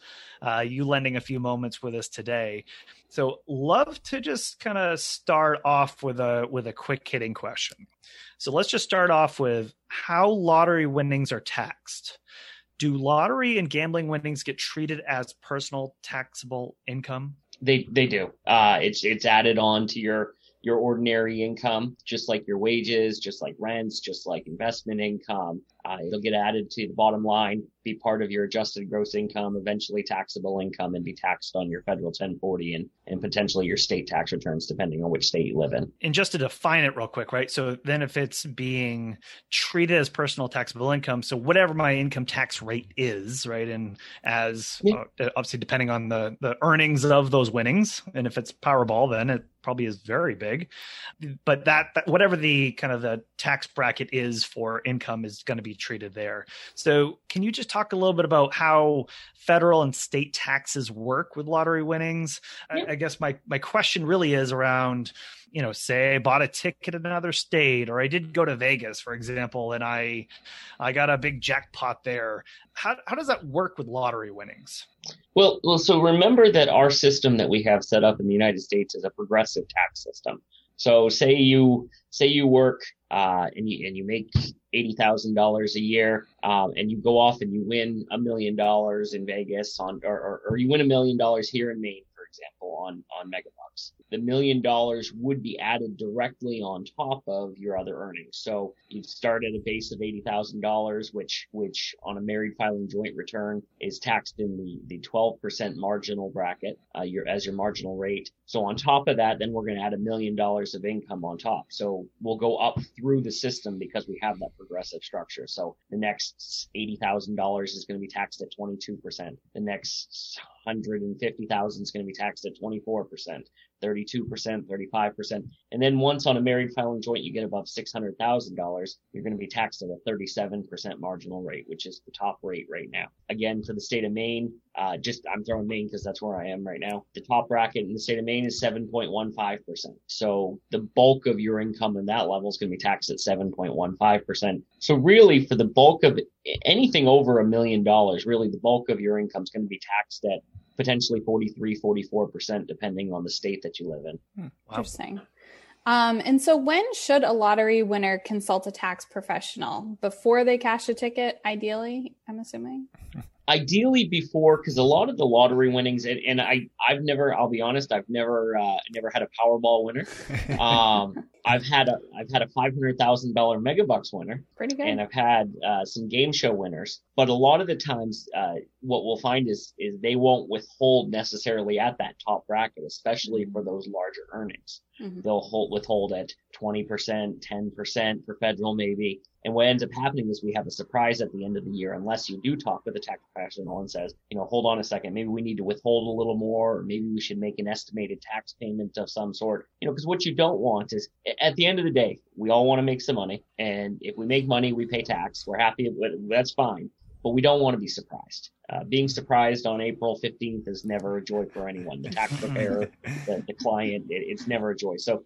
you lending a few moments with us today. So love to just kind of start off with a quick hitting question. So let's just start off with how lottery winnings are taxed. Do lottery and gambling winnings get treated as personal taxable income? They do. It's added on to your ordinary income, just like your wages, just like rents, just like investment income. It'll get added to the bottom line, be part of your adjusted gross income, eventually taxable income, and be taxed on your federal 1040 and potentially your state tax returns, depending on which state you live in. And just to define it real quick, right? So then if it's being treated as personal taxable income, so whatever my income tax rate is, right? And obviously depending on the earnings of those winnings, and if it's Powerball, then it probably is very big, but that whatever the kind of the tax bracket is for income is going to be treated there. So can you just talk a little bit about how federal and state taxes work with lottery winnings? Yeah. I guess my question really is around, you know, say I bought a ticket in another state, or I did go to Vegas, for example, and I got a big jackpot there. How does that work with lottery winnings? Well, so remember that our system that we have set up in the United States is a progressive tax system. So say you work and you make $80,000 a year, and you go off and you win $1 million in Vegas or you win $1 million here in Maine, for example, on Megabucks. The $1 million would be added directly on top of your other earnings. So you'd start at a base of $80,000, which on a married filing joint return is taxed in the 12% marginal bracket, as your marginal rate. So on top of that, then we're going to add $1 million of income on top. So we'll go up through the system because we have that progressive structure. So the next $80,000 is going to be taxed at 22%. The next $150,000 is going to be taxed at 24%, 32%, 35%. And then once on a married filing joint, you get above $600,000, you're going to be taxed at a 37% marginal rate, which is the top rate right now. Again, for the state of Maine, I'm throwing Maine because that's where I am right now. The top bracket in the state of Maine is 7.15%. So the bulk of your income in that level is going to be taxed at 7.15%. So really for the bulk of anything over $1 million, really the bulk of your income is going to be taxed at potentially 43-44%, depending on the state that you live in. Wow. Interesting. And so when should a lottery winner consult a tax professional? Before they cash a ticket, ideally, I'm assuming? Ideally before, because a lot of the lottery winnings, I've never had a Powerball winner. I've had a $500,000 Megabucks winner. Pretty good. And I've had some game show winners. But a lot of the times, what we'll find is they won't withhold necessarily at that top bracket, especially for those larger earnings. Mm-hmm. They'll withhold at 20%, 10% for federal maybe. And what ends up happening is we have a surprise at the end of the year, unless you do talk with a tax professional and says, you know, hold on a second, maybe we need to withhold a little more, or maybe we should make an estimated tax payment of some sort. You know, because what you don't want is, at the end of the day, we all want to make some money. And if we make money, we pay tax. We're happy, that's fine. But we don't want to be surprised. Being surprised on April 15th is never a joy for anyone. The tax preparer, the client, it's never a joy. So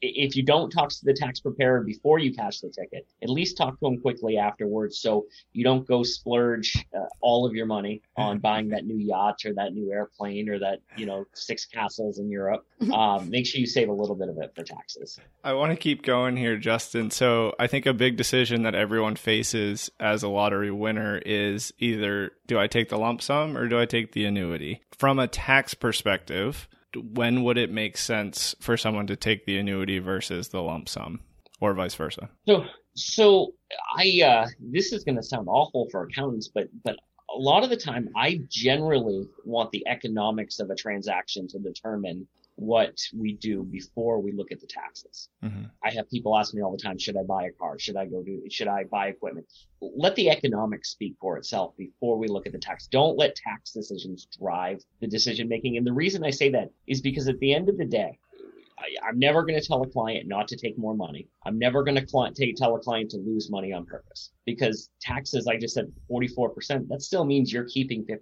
if you don't talk to the tax preparer before you cash the ticket, at least talk to them quickly afterwards, so you don't go splurge all of your money on buying that new yacht or that new airplane or that, you know, 6 castles in Europe. Make sure you save a little bit of it for taxes. I want to keep going here, Justin. So I think a big decision that everyone faces as a lottery winner is either, do I take the lump sum or do I take the annuity? From a tax perspective, when would it make sense for someone to take the annuity versus the lump sum, or vice versa? So I this is going to sound awful for accountants, but a lot of the time I generally want the economics of a transaction to determine what we do before we look at the taxes. Mm-hmm. I have people ask me all the time, should I buy a car? Should I buy equipment? Let the economics speak for itself before we look at the tax. Don't let tax decisions drive the decision making. And the reason I say that is because at the end of the day, I'm never going to tell a client not to take more money. I'm never going to tell a client to lose money on purpose, because taxes, I just said 44%, that still means you're keeping 56%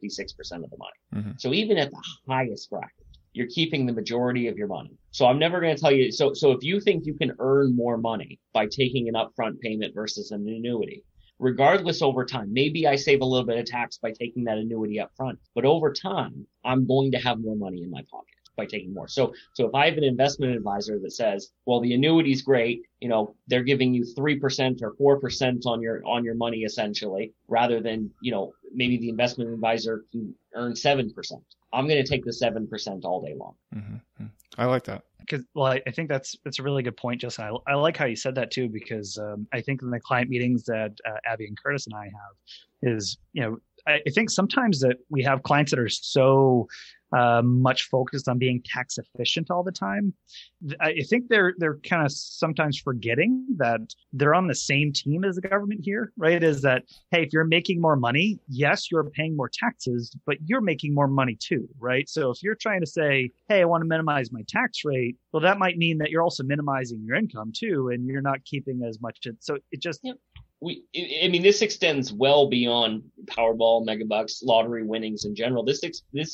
of the money. Mm-hmm. So even at the highest bracket, you're keeping the majority of your money. So I'm never going to tell you. So if you think you can earn more money by taking an upfront payment versus an annuity, regardless over time, maybe I save a little bit of tax by taking that annuity up front, but over time, I'm going to have more money in my pocket by taking more. So if I have an investment advisor that says, well, the annuity's great, you know, they're giving you 3% or 4% on your money essentially, rather than, you know, maybe the investment advisor can earn 7%. I'm going to take the 7% all day long. Mm-hmm. I like that. I think that's a really good point, Justin. I like how you said that too, because I think in the client meetings that Abby and Curtis and I have is, you know, I think sometimes that we have clients that are so much focused on being tax efficient all the time. I think they're kind of sometimes forgetting that they're on the same team as the government here, right? Is that, hey, if you're making more money, yes, you're paying more taxes, but you're making more money too, right? So if you're trying to say, hey, I want to minimize my tax rate, well, that might mean that you're also minimizing your income too, and you're not keeping as much. So it just... Yep. This extends well beyond Powerball, Megabucks, lottery winnings in general. This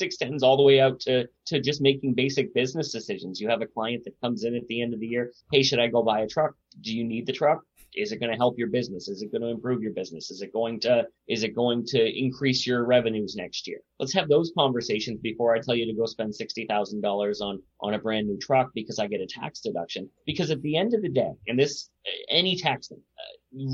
extends all the way out to just making basic business decisions. You have a client that comes in at the end of the year. Hey, should I go buy a truck? Do you need the truck? Is it going to help your business? Is it going to improve your business? Is it going to increase your revenues next year? Let's have those conversations before I tell you to go spend $60,000 on a brand new truck because I get a tax deduction. Because at the end of the day, and this, any tax thing,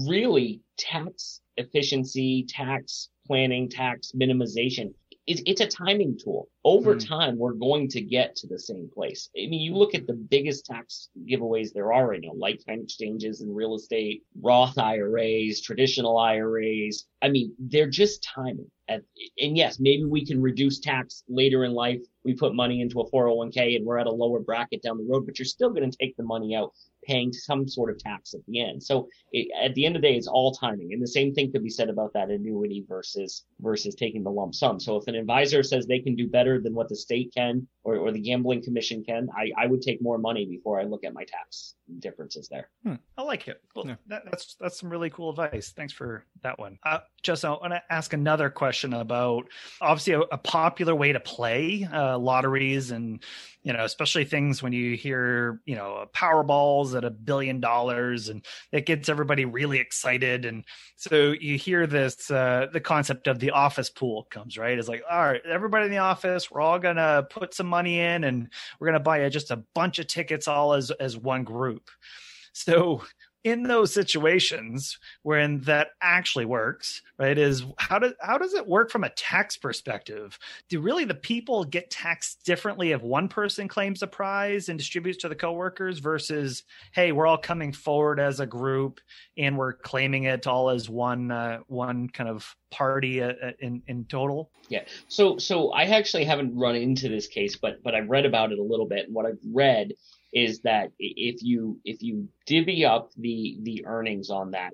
really tax efficiency, tax planning, tax minimization, it's a timing tool. Over time, we're going to get to the same place. I mean, you look at the biggest tax giveaways there are right now, lifetime exchanges in real estate, Roth IRAs, traditional IRAs. I mean, they're just timing. And yes, maybe we can reduce tax later in life. We put money into a 401k and we're at a lower bracket down the road, but you're still going to take the money out paying some sort of tax at the end. So at the end of the day, it's all timing. And the same thing could be said about that annuity versus taking the lump sum. So if an advisor says they can do better than what the state can or the gambling commission can, I would take more money before I look at my tax differences there. I like it. Well, yeah. That's some really cool advice. Thanks for that one. Justin, I want to ask another question about obviously a popular way to play lotteries, and, you know, especially things when you hear, you know, Powerballs at $1 billion, and it gets everybody really excited. And so you hear this, the concept of the office pool comes, right? It's like, all right, everybody in the office, we're all going to put some money in and we're going to buy just a bunch of tickets all as one group. So in those situations wherein that actually works, right, is how does it work from a tax perspective? Do really the people get taxed differently if one person claims a prize and distributes to the coworkers versus, hey, we're all coming forward as a group and we're claiming it all as one kind of party in total? Yeah. So I actually haven't run into this case, but I've read about it a little bit, and what I've read is that if you divvy up the earnings on that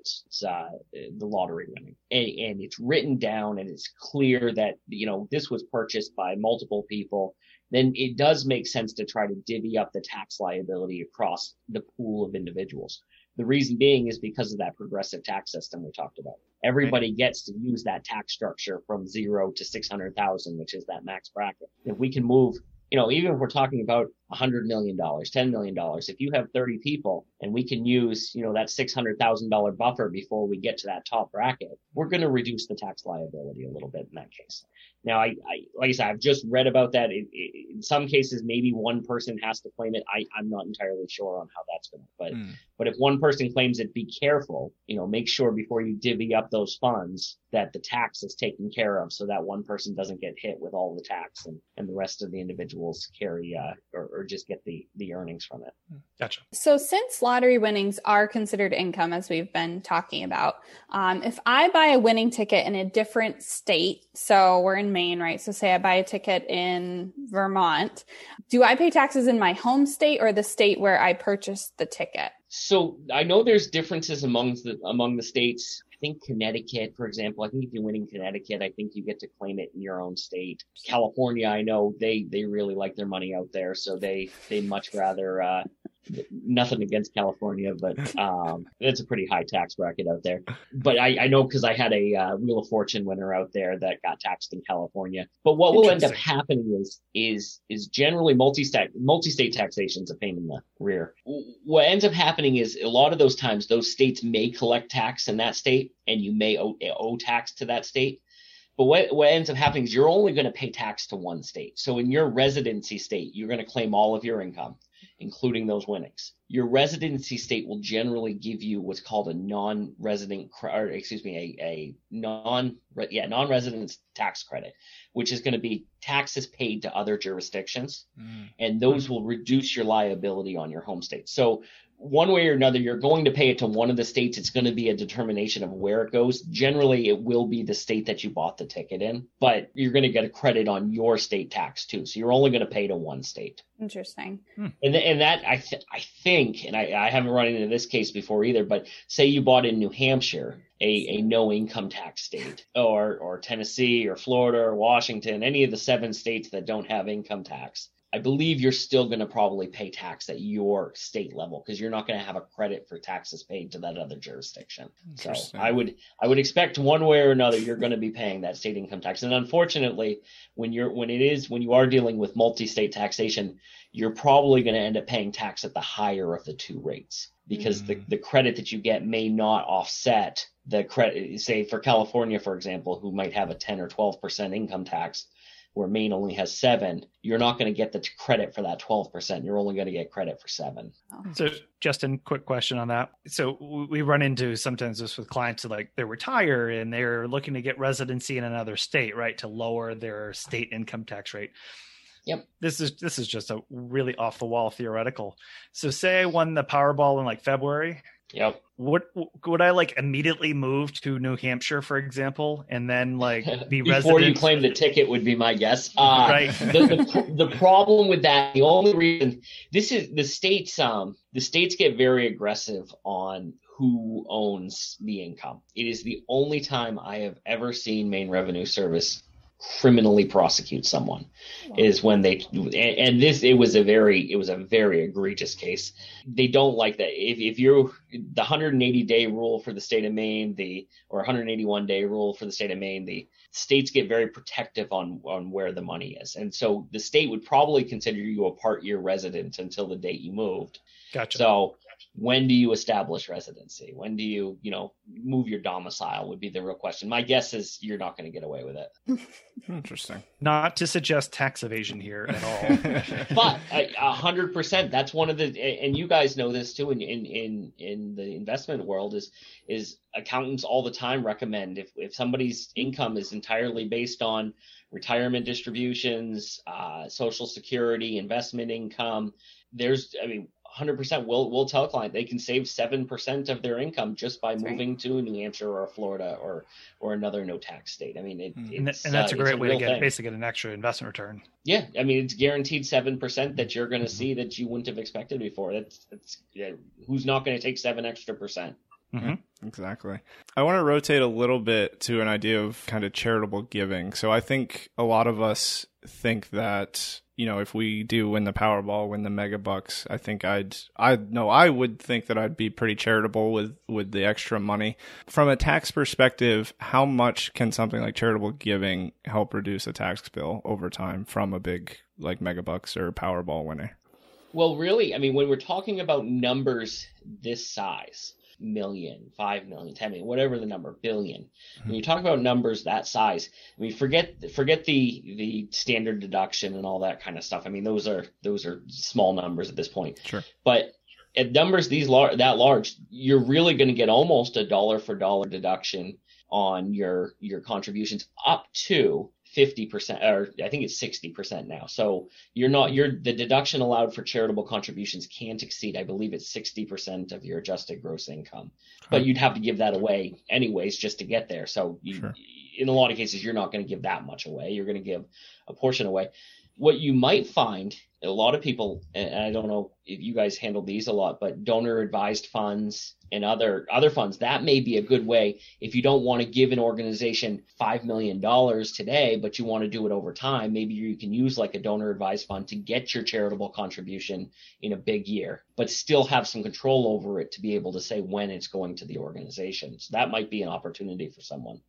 the lottery winning, and it's written down and it's clear that, you know, this was purchased by multiple people, then it does make sense to try to divvy up the tax liability across the pool of individuals. The reason being is because of that progressive tax system we talked about. Everybody gets to use that tax structure from 0 to $600,000, which is that max bracket. If we can move, you know, even if we're talking about $100 million, $10 million, if you have 30 people and we can use, you know, that $600,000 buffer before we get to that top bracket, we're going to reduce the tax liability a little bit in that case. Now, I like I said, I've just read about that. In some cases, maybe one person has to claim it. I'm not entirely sure on how that's going to, but if one person claims it, be careful, you know, make sure before you divvy up those funds that the tax is taken care of so that one person doesn't get hit with all the tax and the rest of the individuals carry or just get the earnings from it. Gotcha. So since lottery winnings are considered income, as we've been talking about, if I buy a winning ticket in a different state, so we're in Maine, right? So say I buy a ticket in Vermont, do I pay taxes in my home state or the state where I purchased the ticket? So I know there's differences among the states. I think Connecticut, for example, I think if you win in Connecticut, I think you get to claim it in your own state. California, I know they really like their money out there, so they much rather, nothing against California, but it's a pretty high tax bracket out there. But I know because I had a Wheel of Fortune winner out there that got taxed in California. But what will end up happening is generally multi-state taxation is a pain in the rear. What ends up happening is a lot of those times those states may collect tax in that state, and you may owe tax to that state. But what ends up happening is you're only going to pay tax to one state. So in your residency state, you're going to claim all of your income, including those winnings. Your residency state will generally give you what's called a non-residence tax credit, which is going to be taxes paid to other jurisdictions. And those will reduce your liability on your home state. So one way or another, you're going to pay it to one of the states. It's going to be a determination of where it goes. Generally, it will be the state that you bought the ticket in, but you're going to get a credit on your state tax too. So you're only going to pay to one state. Interesting. And that, I think, and I haven't run into this case before either, but say you bought in New Hampshire, a no income tax state, or Tennessee or Florida or Washington, any of the 7 states that don't have income tax. I believe you're still going to probably pay tax at your state level because you're not going to have a credit for taxes paid to that other jurisdiction. So I would expect one way or another, you're going to be paying that state income tax. And unfortunately, when you are dealing with multi-state taxation, you're probably going to end up paying tax at the higher of the two rates because the credit that you get may not offset the credit, say for California, for example, who might have a 10 or 12% income tax, where Maine only has 7, you're not going to get the credit for that 12%. You're only going to get credit for 7. So Justin, quick question on that. So we run into sometimes this with clients who, like, they retire and they're looking to get residency in another state, right, to lower their state income tax rate. Yep. This is just a really off the wall theoretical. So say I won the Powerball in like February. Yep. Would I like immediately move to New Hampshire, for example, and then like be before resident? You claim the ticket would be my guess. Right. The problem with that, the only reason this is the states get very aggressive on who owns the income. It is the only time I have ever seen Maine Revenue Service criminally prosecute someone. Wow. Is when they, and this, it was a very egregious case. They don't like that. If you're the 180-day rule for the state of Maine, or 181-day rule for the state of Maine, the states get very protective on where the money is. And so the state would probably consider you a part-year resident until the date you moved. Gotcha. So When do you establish residency? When do you, you know, move your domicile would be the real question. My guess is you're not going to get away with it. Interesting. Not to suggest tax evasion here at all. But 100%, that's one of the, and you guys know this too, in the investment world is accountants all the time recommend if somebody's income is entirely based on retirement distributions, Social Security, investment income, there's, I mean, 100% we'll tell a client they can save 7% of their income just by moving to New Hampshire or Florida or another no tax state. I mean, that's a great way to basically get an extra investment return. Yeah. I mean, it's guaranteed 7% that you're going to see that you wouldn't have expected before. Who's not going to take 7% extra? Mm-hmm. Exactly. I want to rotate a little bit to an idea of kind of charitable giving. So I think a lot of us think that, you know, if we do win the Powerball, win the Megabucks, I think I would think that I'd be pretty charitable with the extra money. From a tax perspective, how much can something like charitable giving help reduce a tax bill over time from a big like Megabucks or Powerball winner? Well, really, I mean, when we're talking about numbers this size, million, 5 million, 10 million, whatever the number, billion. When you talk about numbers that size, I mean, forget the standard deduction and all that kind of stuff. I mean, those are small numbers at this point. Sure. But at numbers that large, you're really going to get almost a dollar for dollar deduction on your contributions up to 50%, or I think it's 60% now. So the deduction allowed for charitable contributions can't exceed, I believe it's 60% of your adjusted gross income, but you'd have to give that away anyways, just to get there. So in a lot of cases, you're not going to give that much away. You're going to give a portion away. What you might find, a lot of people, and I don't know if you guys handle these a lot, but donor advised funds and other funds, that may be a good way if you don't want to give an organization $5 million today, but you want to do it over time. Maybe you can use like a donor advised fund to get your charitable contribution in a big year, but still have some control over it to be able to say when it's going to the organization. So that might be an opportunity for someone.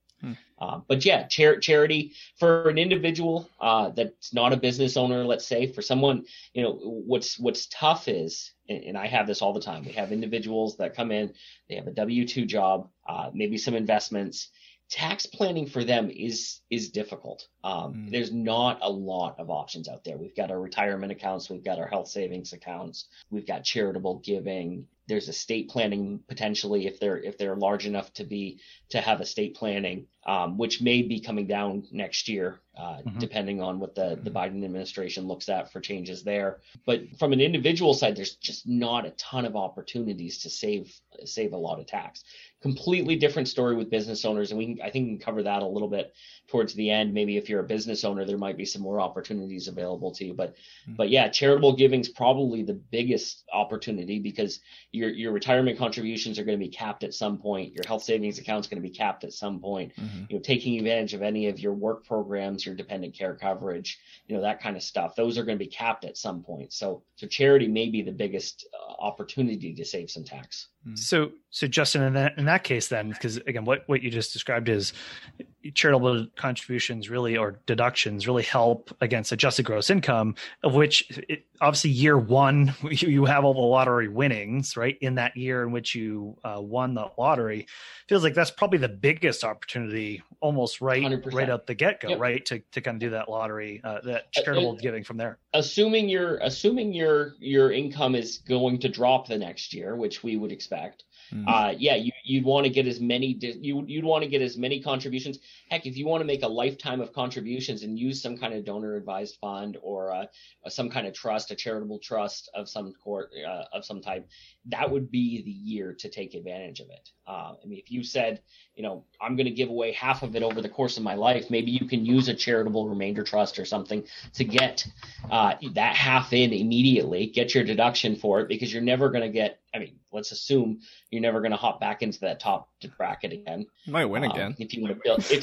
But yeah, charity for an individual that's not a business owner, let's say, for someone, you know, what's tough is, and I have this all the time, we have individuals that come in, they have a W-2 job, maybe some investments. Tax planning for them is difficult. There's not a lot of options out there. We've got our retirement accounts, we've got our health savings accounts, we've got charitable giving. There's estate planning potentially if they're large enough to have estate planning, which may be coming down next year, depending on what the Biden administration looks at for changes there. But from an individual side, there's just not a ton of opportunities to save a lot of tax. Completely different story with business owners, and I think we can cover that a little bit towards the end. Maybe if you're a business owner, there might be some more opportunities available to you. But yeah, charitable giving is probably the biggest opportunity because your retirement contributions are going to be capped at some point. Your health savings account is going to be capped at some point. You know, taking advantage of any of your work programs, your dependent care coverage, you know, that kind of stuff. Those are going to be capped at some point. So charity may be the biggest opportunity to save some tax. So Justin, in that case then, because again, what you just described is charitable contributions really, or deductions really help against adjusted gross income, of which obviously year one, you have all the lottery winnings, right? In that year in which you won the lottery, feels like that's probably the biggest opportunity almost right up the get-go, right? To kind of do that lottery, that charitable giving from there. Assuming your income is going to drop the next year, which we would expect. You'd want to get as many contributions. Heck, if you want to make a lifetime of contributions and use some kind of donor advised fund or some kind of trust, a charitable trust of some type, that would be the year to take advantage of it. I mean, if you said, you know, I'm going to give away half of it over the course of my life, maybe you can use a charitable remainder trust or something to get that half in immediately, get your deduction for it, because you're never going to get, I mean, let's assume you're never going to hop back into that top bracket again. You might win again. If you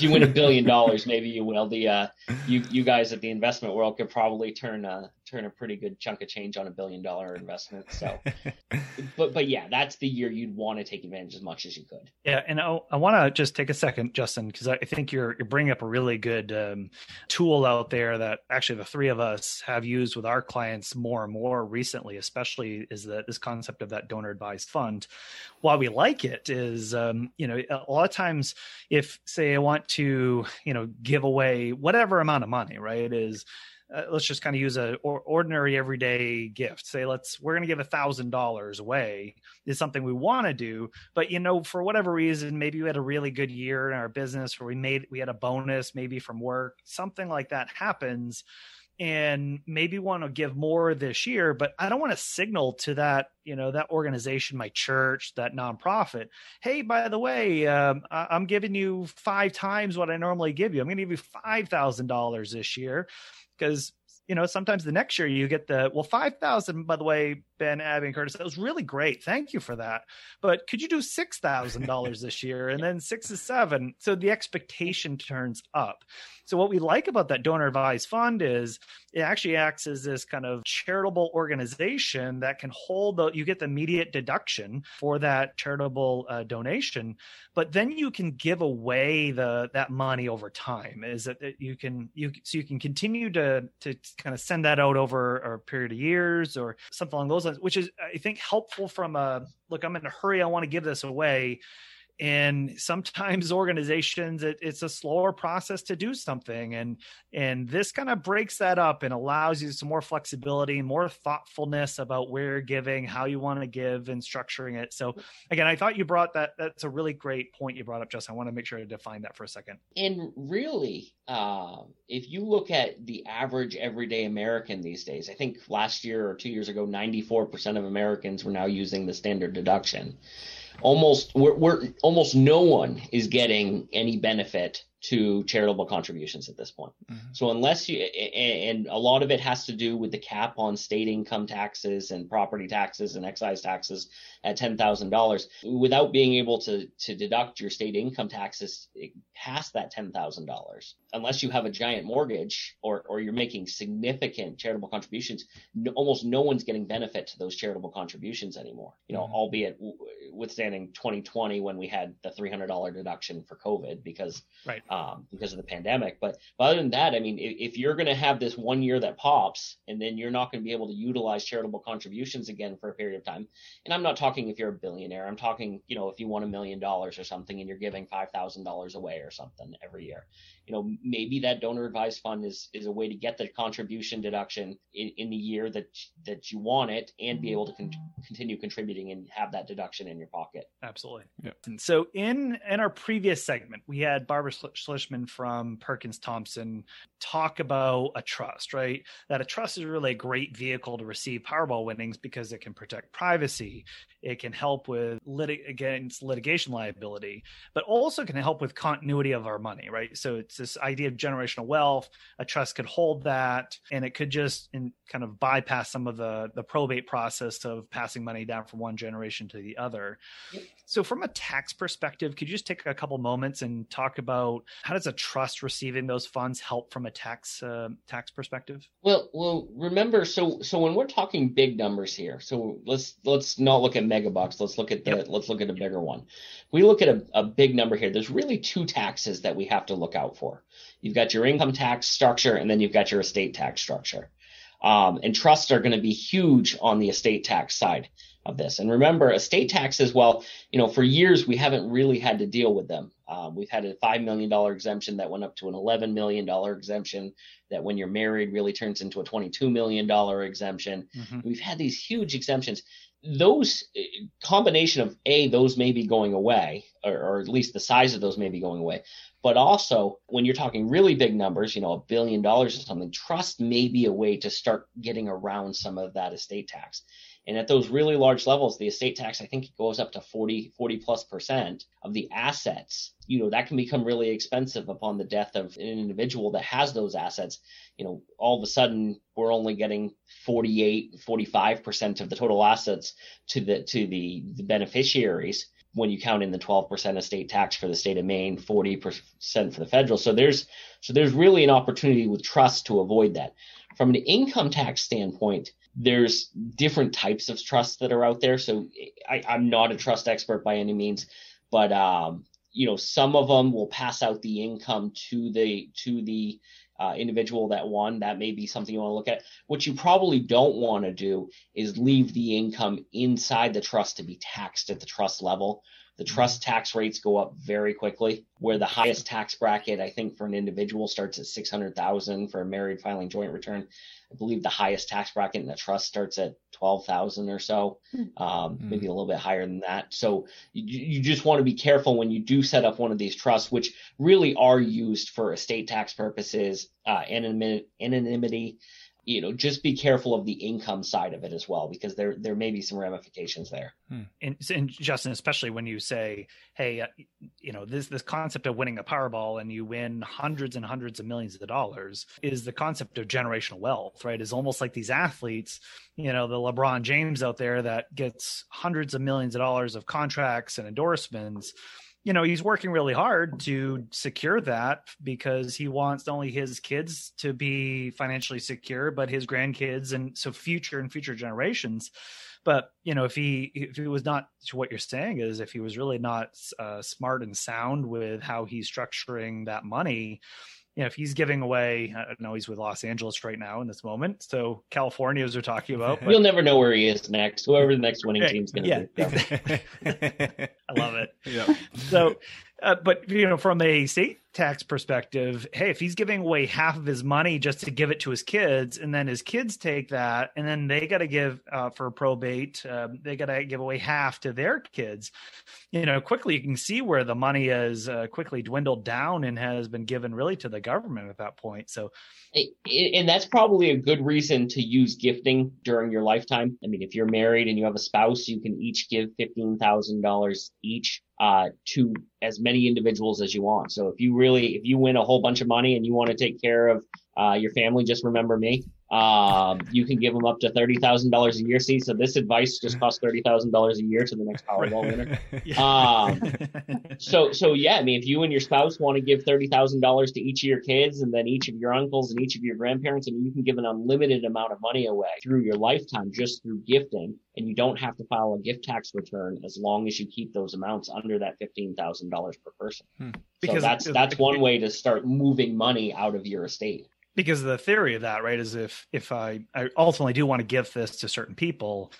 win $1 billion, maybe you will. You guys at the investment world could probably turn turn a pretty good chunk of change on $1 billion investment. So, but yeah, that's the year you'd want to take advantage as much as you could. Yeah. And I want to just take a second, Justin, because I think you're bringing up a really good tool out there that actually the three of us have used with our clients more and more recently, especially is this concept of that donor advised fund. Why we like it is, a lot of times if say I want to, give away whatever amount of money, right, is let's just kind of use an ordinary everyday gift. Say, we're going to give $1,000 away is something we want to do. But, for whatever reason, maybe we had a really good year in our business where we had a bonus maybe from work, something like that happens. And maybe want to give more this year, but I don't want to signal to that, that organization, my church, that nonprofit, hey, by the way, I'm giving you 5 times what I normally give you. I'm going to give you $5,000 this year because, sometimes the next year you get the, 5,000, by the way, Ben, Abby, and Curtis, that was really great. Thank you for that. But could you do $6,000 this year and then 6 to 7? So the expectation turns up. So what we like about that donor advised fund is it actually acts as this kind of charitable organization that can hold you get the immediate deduction for that charitable donation, but then you can give away that money over time. Is that you can continue to kind of send that out over a period of years or something along those lines, which is, I think, helpful from I'm in a hurry. I want to give this away. And sometimes organizations, it's a slower process to do something. And this kind of breaks that up and allows you some more flexibility, more thoughtfulness about where you're giving, how you want to give and structuring it. So again, I thought you brought that. That's a really great point you brought up, Justin. I want to make sure to define that for a second. And really, if you look at the average everyday American these days, I think last year or 2 years ago, 94% of Americans were now using the standard deduction. Almost no one is getting any benefit to charitable contributions at this point. Mm-hmm. So unless you, and a lot of it has to do with the cap on state income taxes and property taxes and excise taxes at $10,000. Without being able to deduct your state income taxes past that $10,000, unless you have a giant mortgage or you're making significant charitable contributions, almost no one's getting benefit to those charitable contributions anymore. Mm-hmm. Albeit withstanding 2020 when we had the $300 deduction for COVID because of the pandemic. But other than that, I mean, if you're going to have this one year that pops and then you're not going to be able to utilize charitable contributions again for a period of time. And I'm not talking if you're a billionaire, I'm talking, if you want $1 million or something and you're giving $5,000 away or something every year, maybe that donor advised fund is a way to get the contribution deduction in the year that you want it and be able to continue contributing and have that deduction in your pocket. Absolutely. Yeah. And so in our previous segment, we had Barbara Schlichtman from Perkins Thompson talk about a trust, right? That a trust is really a great vehicle to receive Powerball winnings because it can protect privacy. It can help with against litigation liability, but also can help with continuity of our money, right? So it's this idea of generational wealth. A trust could hold that, and it could just kind of bypass some of the probate process of passing money down from one generation to the other. So from a tax perspective, could you just take a couple moments and talk about how does a trust receiving those funds help from a tax perspective? Well, remember, so when we're talking big numbers here, so let's not look at Megabucks. Let's look at let's look at a bigger one. We look at a big number here. There's really 2 taxes that we have to look out for. You've got your income tax structure, and then you've got your estate tax structure. And trusts are going to be huge on the estate tax side of this. And remember, estate taxes, for years we haven't really had to deal with them. We've had a $5 million exemption that went up to an $11 million exemption that when you're married really turns into a $22 million exemption. Mm-hmm. We've had these huge exemptions. Those combination of those may be going away, or at least the size of those may be going away. But also when you're talking really big numbers, $1 billion or something, trust may be a way to start getting around some of that estate tax. And at those really large levels, the estate tax, I think it goes up to 40+% of the assets. That can become really expensive upon the death of an individual that has those assets. All of a sudden we're only getting 45% of the total assets to the beneficiaries when you count in the 12% estate tax for the state of Maine, 40% for the federal. So there's really an opportunity with trust to avoid that. From an income tax standpoint, there's different types of trusts that are out there. So I'm not a trust expert by any means, but some of them will pass out the income to the individual that won. That may be something you want to look at. What you probably don't want to do is leave the income inside the trust to be taxed at the trust level. The trust tax rates go up very quickly, where the highest tax bracket, I think, for an individual starts at $600,000 for a married filing joint return. I believe the highest tax bracket in the trust starts at $12,000 or so, maybe a little bit higher than that. So you just want to be careful when you do set up one of these trusts, which really are used for estate tax purposes, anonymity. Just be careful of the income side of it as well, because there may be some ramifications there. And Justin, especially when you say, hey, this concept of winning a Powerball and you win hundreds and hundreds of millions of dollars is the concept of generational wealth, right? It's almost like these athletes, the LeBron James out there that gets hundreds of millions of dollars of contracts and endorsements. He's working really hard to secure that because he wants not only his kids to be financially secure, but his grandkids and so future generations. But, if he was not, to what you're saying is, if he was really not smart and sound with how he's structuring that money, if he's giving away, I don't know, he's with Los Angeles right now in this moment. So Californians are talking about. But... You'll never know where he is next, whoever the next winning team's going to be. Exactly. I love it. Yeah. So, but from a state tax perspective, hey, if he's giving away half of his money just to give it to his kids, and then his kids take that, and then they got to give for probate, they got to give away half to their kids. Quickly you can see where the money has quickly dwindled down and has been given really to the government at that point. So, and that's probably a good reason to use gifting during your lifetime. I mean, if you're married and you have a spouse, you can each give $15,000 each. To as many individuals as you want. So if you win a whole bunch of money and you want to take care of your family, just remember me. You can give them up to $30,000 a year. See, so this advice just costs $30,000 a year to the next Powerball winner. I mean, if you and your spouse want to give $30,000 to each of your kids and then each of your uncles and each of your grandparents, and you can give an unlimited amount of money away through your lifetime just through gifting. And you don't have to file a gift tax return as long as you keep those amounts under that $15,000 per person. Because so that's one way to start moving money out of your estate. Because the theory of that, right, is if I ultimately do want to give this to certain people,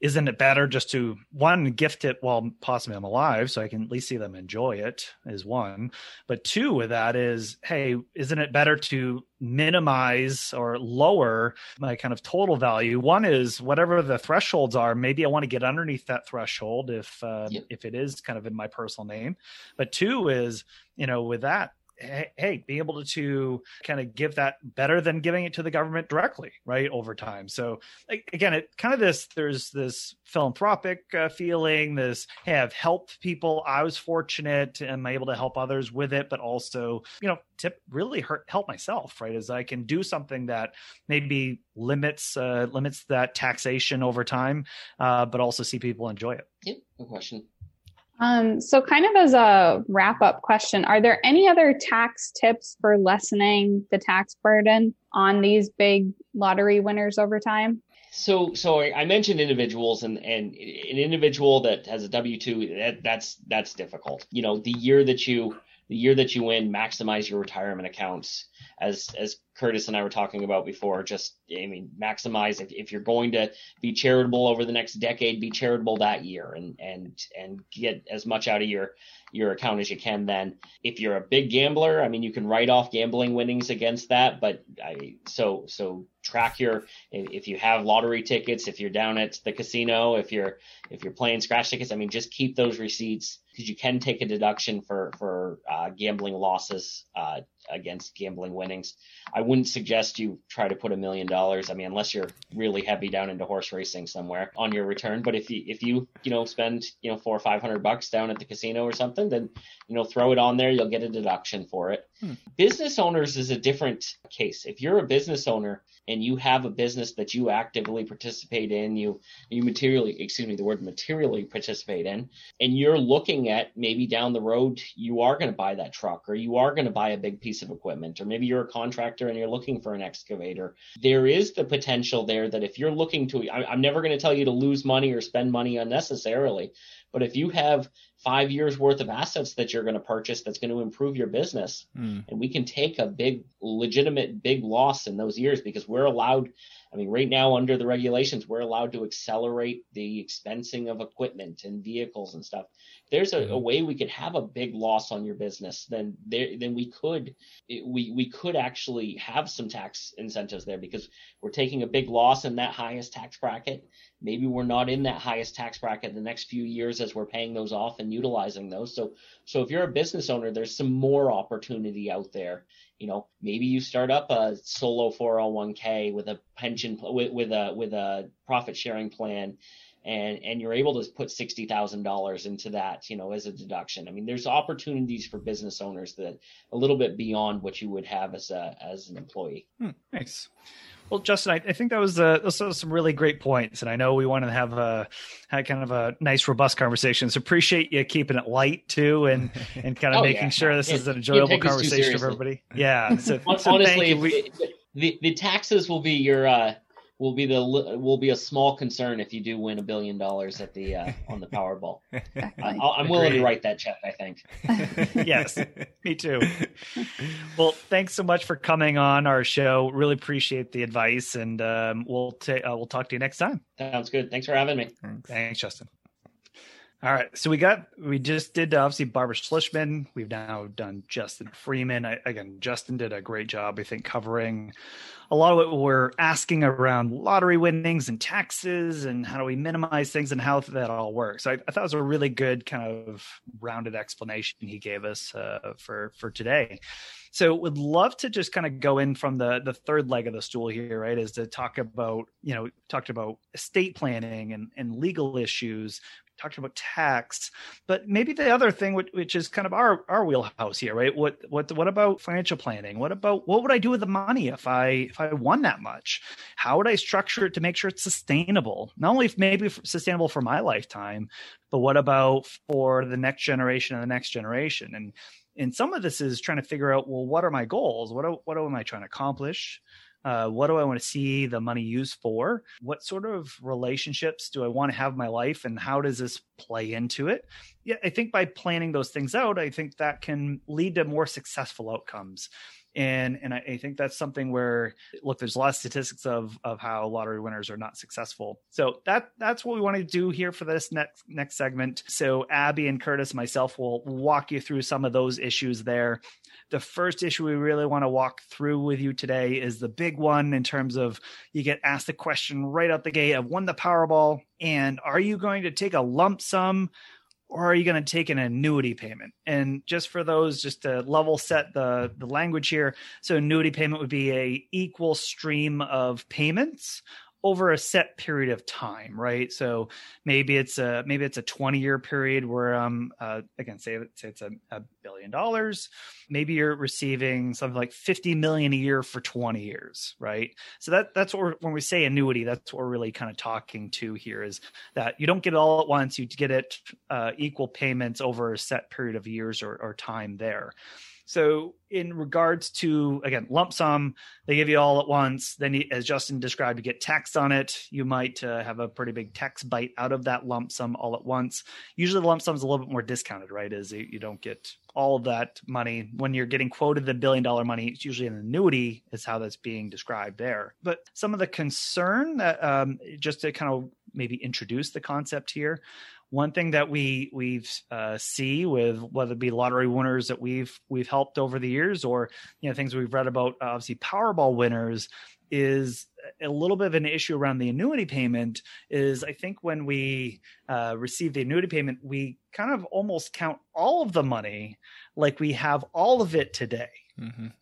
isn't it better just to, one, gift it while possibly I'm alive so I can at least see them enjoy it is one. But two with that is, hey, isn't it better to minimize or lower my kind of total value? One is whatever the thresholds are, maybe I want to get underneath that threshold if it is kind of in my personal name. But two is, with that, hey, be able to kind of give that better than giving it to the government directly, right, over time. So again, there's this philanthropic feeling, this, hey, I've helped people. I was fortunate and I'm able to help others with it, but also, help myself, right, as I can do something that maybe limits that taxation over time, but also see people enjoy it. Yeah, good question. So kind of as a wrap-up question, are there any other tax tips for lessening the tax burden on these big lottery winners over time? So I mentioned individuals, and an individual that has a W-2, that's difficult. The year that you win, maximize your retirement accounts. As Curtis and I were talking about before, maximize. If you're going to be charitable over the next decade, be charitable that year and get as much out of your account as you can then. If you're a big gambler, you can write off gambling winnings against that, but so track if you have lottery tickets, if you're down at the casino, if you're playing scratch tickets, just keep those receipts, because you can take a deduction for gambling losses against gambling winnings. I wouldn't suggest you try to put $1 million, unless you're really heavy down into horse racing somewhere, on your return. But if you spend $400 or $500 down at the casino or something, then throw it on there, you'll get a deduction for it. Business owners is a different case. If you're a business owner and you have a business that you actively participate in, materially participate in, and you're looking at maybe down the road you are going to buy that truck, or you are going to buy a big piece piece of equipment, or maybe you're a contractor and you're looking for an excavator. There is the potential there that if you're looking to, I'm never going to tell you to lose money or spend money unnecessarily, but if you have 5 years worth of assets that you're going to purchase, that's going to improve your business. And we can take a big, legitimate, big loss in those years because we're allowed, I mean, right now under the regulations, we're allowed to accelerate the expensing of equipment and vehicles and stuff. There's a way we could have a big loss on your business. Then we could actually have some tax incentives there because we're taking a big loss in that highest tax bracket. Maybe we're not in that highest tax bracket the next few years as we're paying those off and utilizing those. So if you're a business owner, there's some more opportunity out there. You know, maybe you start up a solo 401k with a pension with a profit sharing plan, and you're able to put $60,000 into that, you know, as a deduction. I mean, there's opportunities for business owners that a little bit beyond what you would have as an employee. Nice. Well, Justin, I think that was some really great points, and I know we want to have a kind of a nice, robust conversation. So appreciate you keeping it light too, and kind of sure this is an enjoyable conversation for everybody. Yeah. So honestly, the taxes will be a small concern if you do win $1 billion at the on the Powerball. I'm willing to write that check, I think. Yes, me too. Well, thanks so much for coming on our show. Really appreciate the advice, and we'll talk to you next time. Sounds good. Thanks for having me. Thanks, Justin. All right, so we just did obviously Barbara Schlichtman. We've now done Justin Freeman. Justin did a great job, I think, covering a lot of what we're asking around lottery winnings and taxes and how do we minimize things and how that all works. So I thought it was a really good kind of rounded explanation he gave us for today. So would love to just kind of go in from the third leg of the stool here, right, is to talk about, you know, we talked about estate planning and legal issues, talked about tax, but maybe the other thing, which is kind of our wheelhouse here, right? What about financial planning? What would I do with the money if I won that much? How would I structure it to make sure it's sustainable? Not only maybe sustainable for my lifetime, but what about for the next generation and the next generation? And some of this is trying to figure out, well, what are my goals? What am I trying to accomplish? What do I want to see the money used for? What sort of relationships do I want to have in my life? And how does this play into it? Yeah, I think by planning those things out, I think that can lead to more successful outcomes. And I think that's something where, look, there's a lot of statistics of how lottery winners are not successful. So that's what we want to do here for this next segment. So Abby and Curtis, myself, will walk you through some of those issues there. The first issue we really want to walk through with you today is the big one in terms of you get asked the question right out the gate of won the Powerball, and are you going to take a lump sum? Or are you going to take an annuity payment? And just for those, just to level set the language here. So annuity payment would be a equal stream of payments over a set period of time, right? So maybe it's a 20-year period where again, say it's a $1 billion. Maybe you're receiving something like $50 million a year for 20 years, right? So that's what when we say annuity, that's what we're really kind of talking to here, is that you don't get it all at once. You get it equal payments over a set period of years or time there. So in regards to, again, lump sum, they give you all at once. Then, as Justin described, you get taxed on it. You might have a pretty big tax bite out of that lump sum all at once. Usually the lump sum is a little bit more discounted, right? Is you don't get all of that money. When you're getting quoted the $1 billion money, it's usually an annuity is how that's being described there. But some of the concern that just to kind of maybe introduce the concept here. One thing that we've see with whether it be lottery winners that we've helped over the years, or you know things we've read about, obviously Powerball winners, is a little bit of an issue around the annuity payment. Is I think when we receive the annuity payment, we kind of almost count all of the money like we have all of it today,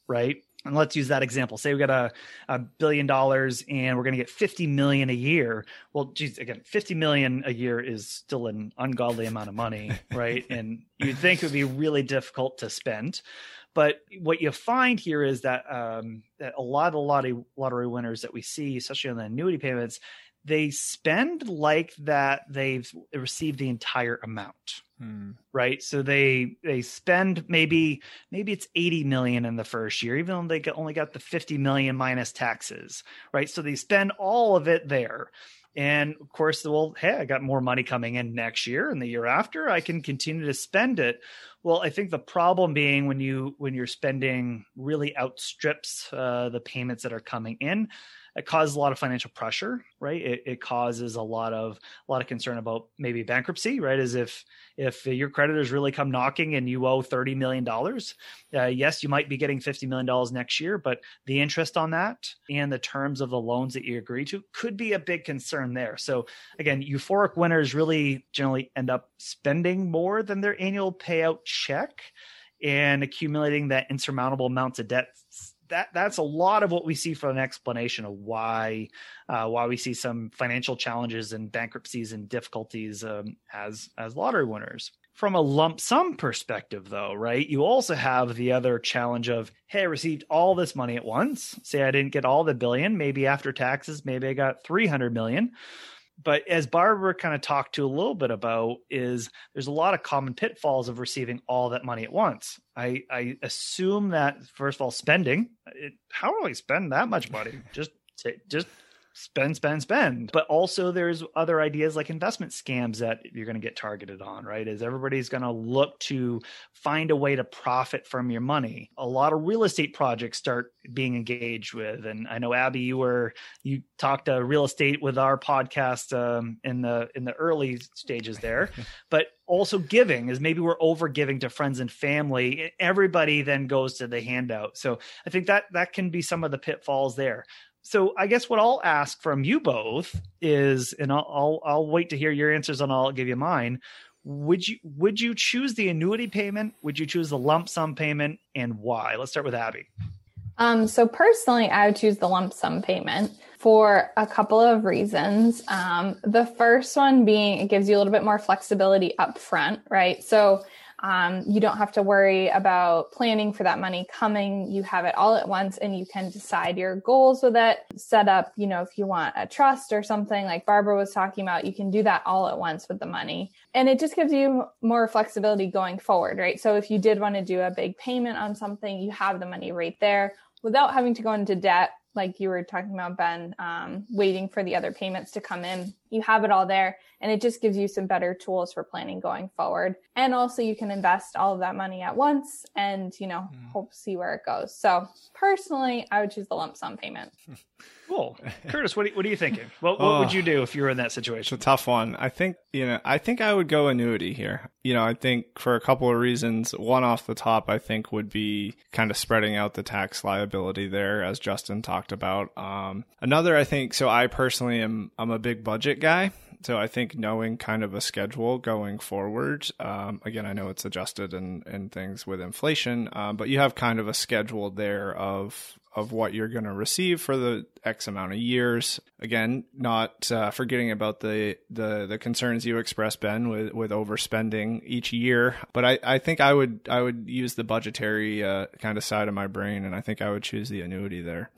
right? And let's use that example. Say we got a $1 billion and we're going to get $50 million a year. Well, geez, again, $50 million a year is still an ungodly amount of money, right? And you'd think it would be really difficult to spend. But what you find here is that a lot of lottery winners that we see, especially on the annuity payments, they spend like that they've received the entire amount, right? So they spend maybe it's $80 million in the first year, even though they only got the $50 million minus taxes, right? So they spend all of it there. And of course, well, hey, I got more money coming in next year and the year after, I can continue to spend it. Well, I think the problem being when your spending really outstrips the payments that are coming in, it causes a lot of financial pressure, right? It causes a lot of concern about maybe bankruptcy, right? As if your creditors really come knocking and you owe $30 million, yes, you might be getting $50 million next year, but the interest on that and the terms of the loans that you agree to could be a big concern there. So again, euphoric winners really generally end up spending more than their annual payout check and accumulating that insurmountable amounts of debt. That's a lot of what we see for an explanation of why we see some financial challenges and bankruptcies and difficulties as lottery winners. From a lump sum perspective, though, right? You also have the other challenge of, hey, I received all this money at once. Say I didn't get all the billion, maybe after taxes, maybe I got 300 million. But as Barbara kind of talked to a little bit about, is there's a lot of common pitfalls of receiving all that money at once. I assume that, first of all, spending. How do I spend that much money? Just spend. But also there's other ideas like investment scams that you're going to get targeted on, right? Is everybody's going to look to find a way to profit from your money. A lot of real estate projects start being engaged with. And I know, Abby, you talked to real estate with our podcast in the early stages there, but also giving is maybe we're over giving to friends and family. Everybody then goes to the handout. So I think that can be some of the pitfalls there. So I guess what I'll ask from you both is, and I'll wait to hear your answers and I'll give you mine. Would you choose the annuity payment? Would you choose the lump sum payment, and why? Let's start with Abby. So personally, I would choose the lump sum payment for a couple of reasons. The first one being it gives you a little bit more flexibility up front, right? So you don't have to worry about planning for that money coming. You have it all at once and you can decide your goals with it, set up, if you want a trust or something like Barbara was talking about, you can do that all at once with the money. And it just gives you more flexibility going forward, right? So if you did want to do a big payment on something, you have the money right there without having to go into debt. Like you were talking about, Ben, waiting for the other payments to come in. You have it all there, and it just gives you some better tools for planning going forward. And also you can invest all of that money at once and, see where it goes. So personally, I would choose the lump sum payment. Cool. Curtis, what are you thinking? What would you do if you were in that situation? It's a tough one. I think I would go annuity here. I think for a couple of reasons. One off the top, I think would be kind of spreading out the tax liability there, as Justin talked about. Another, I think, so I personally I'm a big budget guy. So I think knowing kind of a schedule going forward, again, I know it's adjusted and things with inflation, but you have kind of a schedule there of what you're going to receive for the X amount of years. Again, not forgetting about the concerns you expressed, Ben, with overspending each year. But I think I would use the budgetary kind of side of my brain, and I think I would choose the annuity there.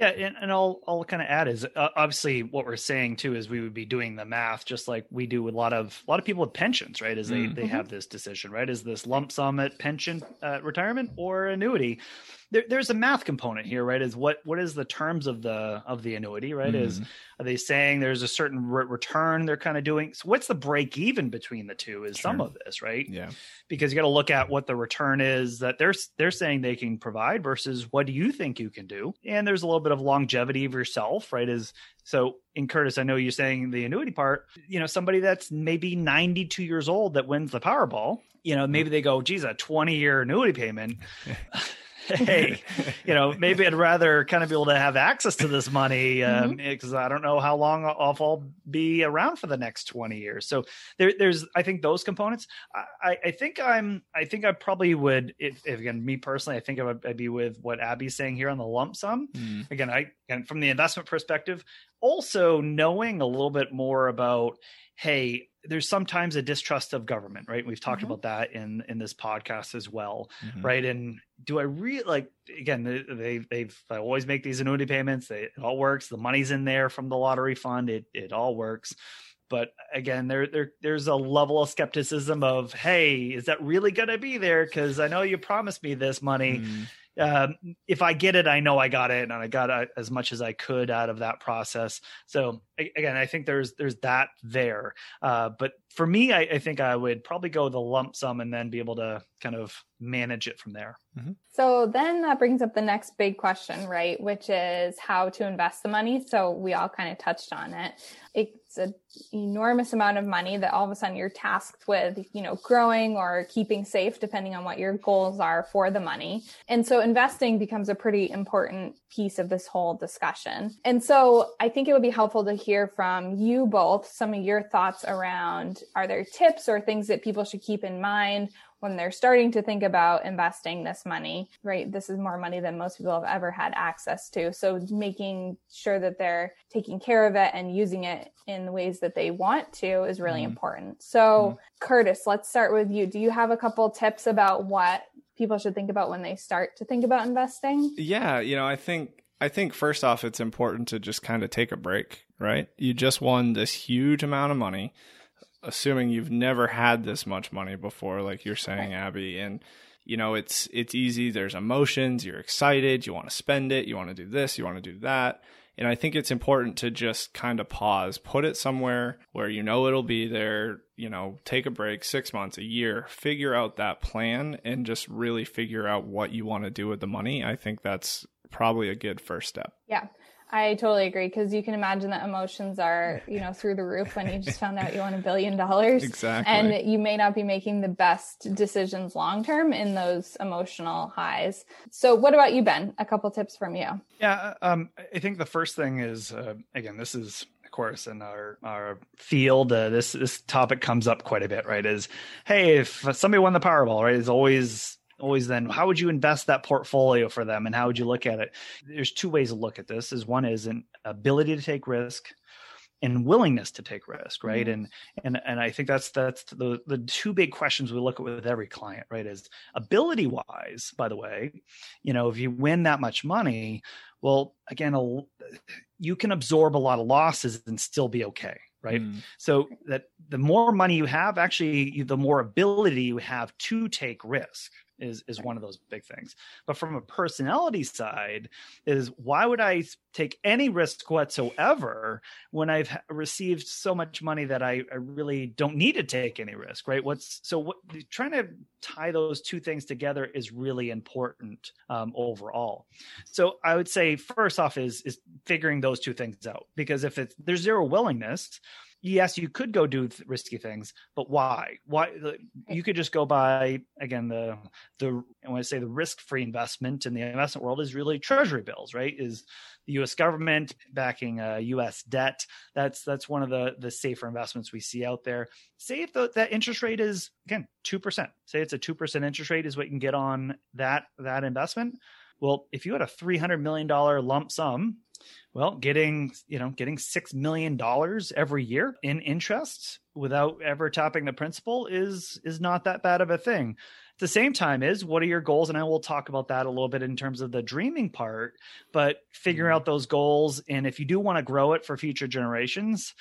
Yeah, and I'll kind of add is obviously what we're saying too is we would be doing the math just like we do with a lot of people with pensions, right? As they have this decision, right? Is this lump sum at pension, retirement, or annuity? There's a math component here, right? Is what is the terms of the annuity, right? Mm-hmm. Are they saying there's a certain return they're kind of doing? So what's the break even between the two is some of this, right? Yeah. Because you got to look at what the return is that they're saying they can provide versus what do you think you can do? And there's a little bit of longevity of yourself, right? So in Curtis, I know you're saying the annuity part, somebody that's maybe 92 years old that wins the Powerball, maybe they go, geez, a 20-year annuity payment. Hey, maybe I'd rather kind of be able to have access to this money because I don't know how long I'll be around for the next 20 years. So there's, I think, those components. I think I probably would, if again, me personally, I think I'd be with what Abby's saying here on the lump sum. Mm. Again, and from the investment perspective, also knowing a little bit more about, hey, there's sometimes a distrust of government, right? We've talked about that in this podcast as well, right? And do I really, like, again, they always make these annuity payments. It all works. The money's in there from the lottery fund. It all works. But again, there's a level of skepticism of, hey, is that really going to be there? Because I know you promised me this money. If I get it, I know I got it, and I got as much as I could out of that process. So again, I think there's that there. But for me, I think I would probably go with a lump sum and then be able to kind of manage it from there. So then that brings up the next big question, right? Which is how to invest the money. So we all kind of touched on it. It's an enormous amount of money that all of a sudden you're tasked with, you know, growing or keeping safe, depending on what your goals are for the money. And so investing becomes a pretty important piece of this whole discussion. And so I think it would be helpful to hear from you both some of your thoughts around, are there tips or things that people should keep in mind when they're starting to think about investing this money, right? This is more money than most people have ever had access to. So making sure that they're taking care of it and using it in the ways that they want to is really important. So Curtis, let's start with you. Do you have a couple tips about what people should think about when they start to think about investing? Yeah. You know, I think first off, it's important to just kind of take a break, right? You just won this huge amount of money, assuming you've never had this much money before, like you're saying, Abby. And, you know, it's easy. There's emotions. You're excited. You want to spend it. You want to do this. You want to do that. And I think it's important to just kind of pause, put it somewhere where you know it'll be there, you know, take a break, 6 months, a year, figure out that plan and just really figure out what you want to do with the money. I think that's probably a good first step. Yeah. I totally agree, because you can imagine that emotions are, you know, through the roof when you just found out you won $1 billion. Exactly. And you may not be making the best decisions long-term in those emotional highs. So what about you, Ben? A couple tips from you. Yeah. I think the first thing is, again, this is, of course, in our field, this topic comes up quite a bit, right? Is, hey, if somebody won the Powerball, right, it's always then how would you invest that portfolio for them and how would you look at it? There's two ways to look at this. Is one is an ability to take risk and willingness to take risk, right? And I think that's the two big questions we look at with every client, right? Is ability wise, by the way, you know, if you win that much money, well, again, you can absorb a lot of losses and still be okay. Right. So that the more money you have, actually, the more ability you have to take risk is one of those big things. But from a personality side is, why would I take any risk whatsoever when I've received so much money that I really don't need to take any risk, right? Trying to tie those two things together is really important overall. So I would say first off is figuring those two things out, because if there's zero willingness, yes, you could go do risky things, but why? Why you could just go buy, again, the when I say the risk-free investment in the investment world is really treasury bills, right? Is the U.S. government backing U.S. debt? That's one of the safer investments we see out there. Say if that interest rate is, again, 2%. Say it's a 2% interest rate is what you can get on that investment. Well, if you had a $300 million lump sum, well, getting $6 million every year in interest without ever topping the principal is not that bad of a thing. At the same time is, what are your goals? And I will talk about that a little bit in terms of the dreaming part, but figuring out those goals. And if you do want to grow it for future generations,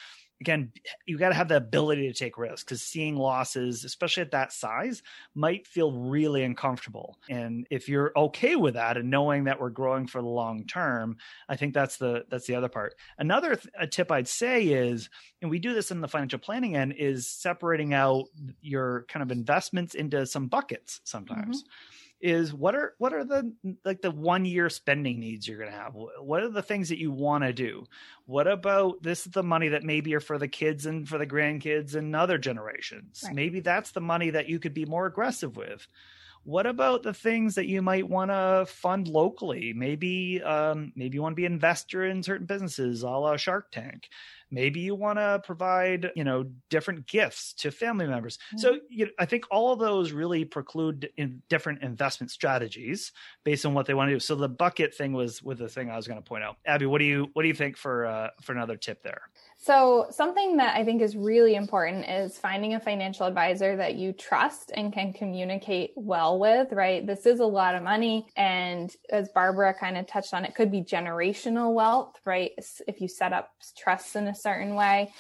again, you got to have the ability to take risks, because seeing losses, especially at that size, might feel really uncomfortable. And if you're okay with that and knowing that we're growing for the long term, I think that's the other part. Another tip I'd say is, and we do this in the financial planning end, is separating out your kind of investments into some buckets sometimes. Is what are the 1 year spending needs you're going to have? What are the things that you want to do? What about this is the money that maybe are for the kids and for the grandkids and other generations? Right. Maybe that's the money that you could be more aggressive with. What about the things that you might want to fund locally? Maybe you want to be an investor in certain businesses, a la Shark Tank. Maybe you want to provide, you know, different gifts to family members. So I think all of those really preclude in different investment strategies based on what they want to do. So the bucket thing was the thing I was going to point out. Abby, what do you think for another tip there? So something that I think is really important is finding a financial advisor that you trust and can communicate well with, right? This is a lot of money. And as Barbara kind of touched on, it could be generational wealth, right? If you set up trusts in a certain way.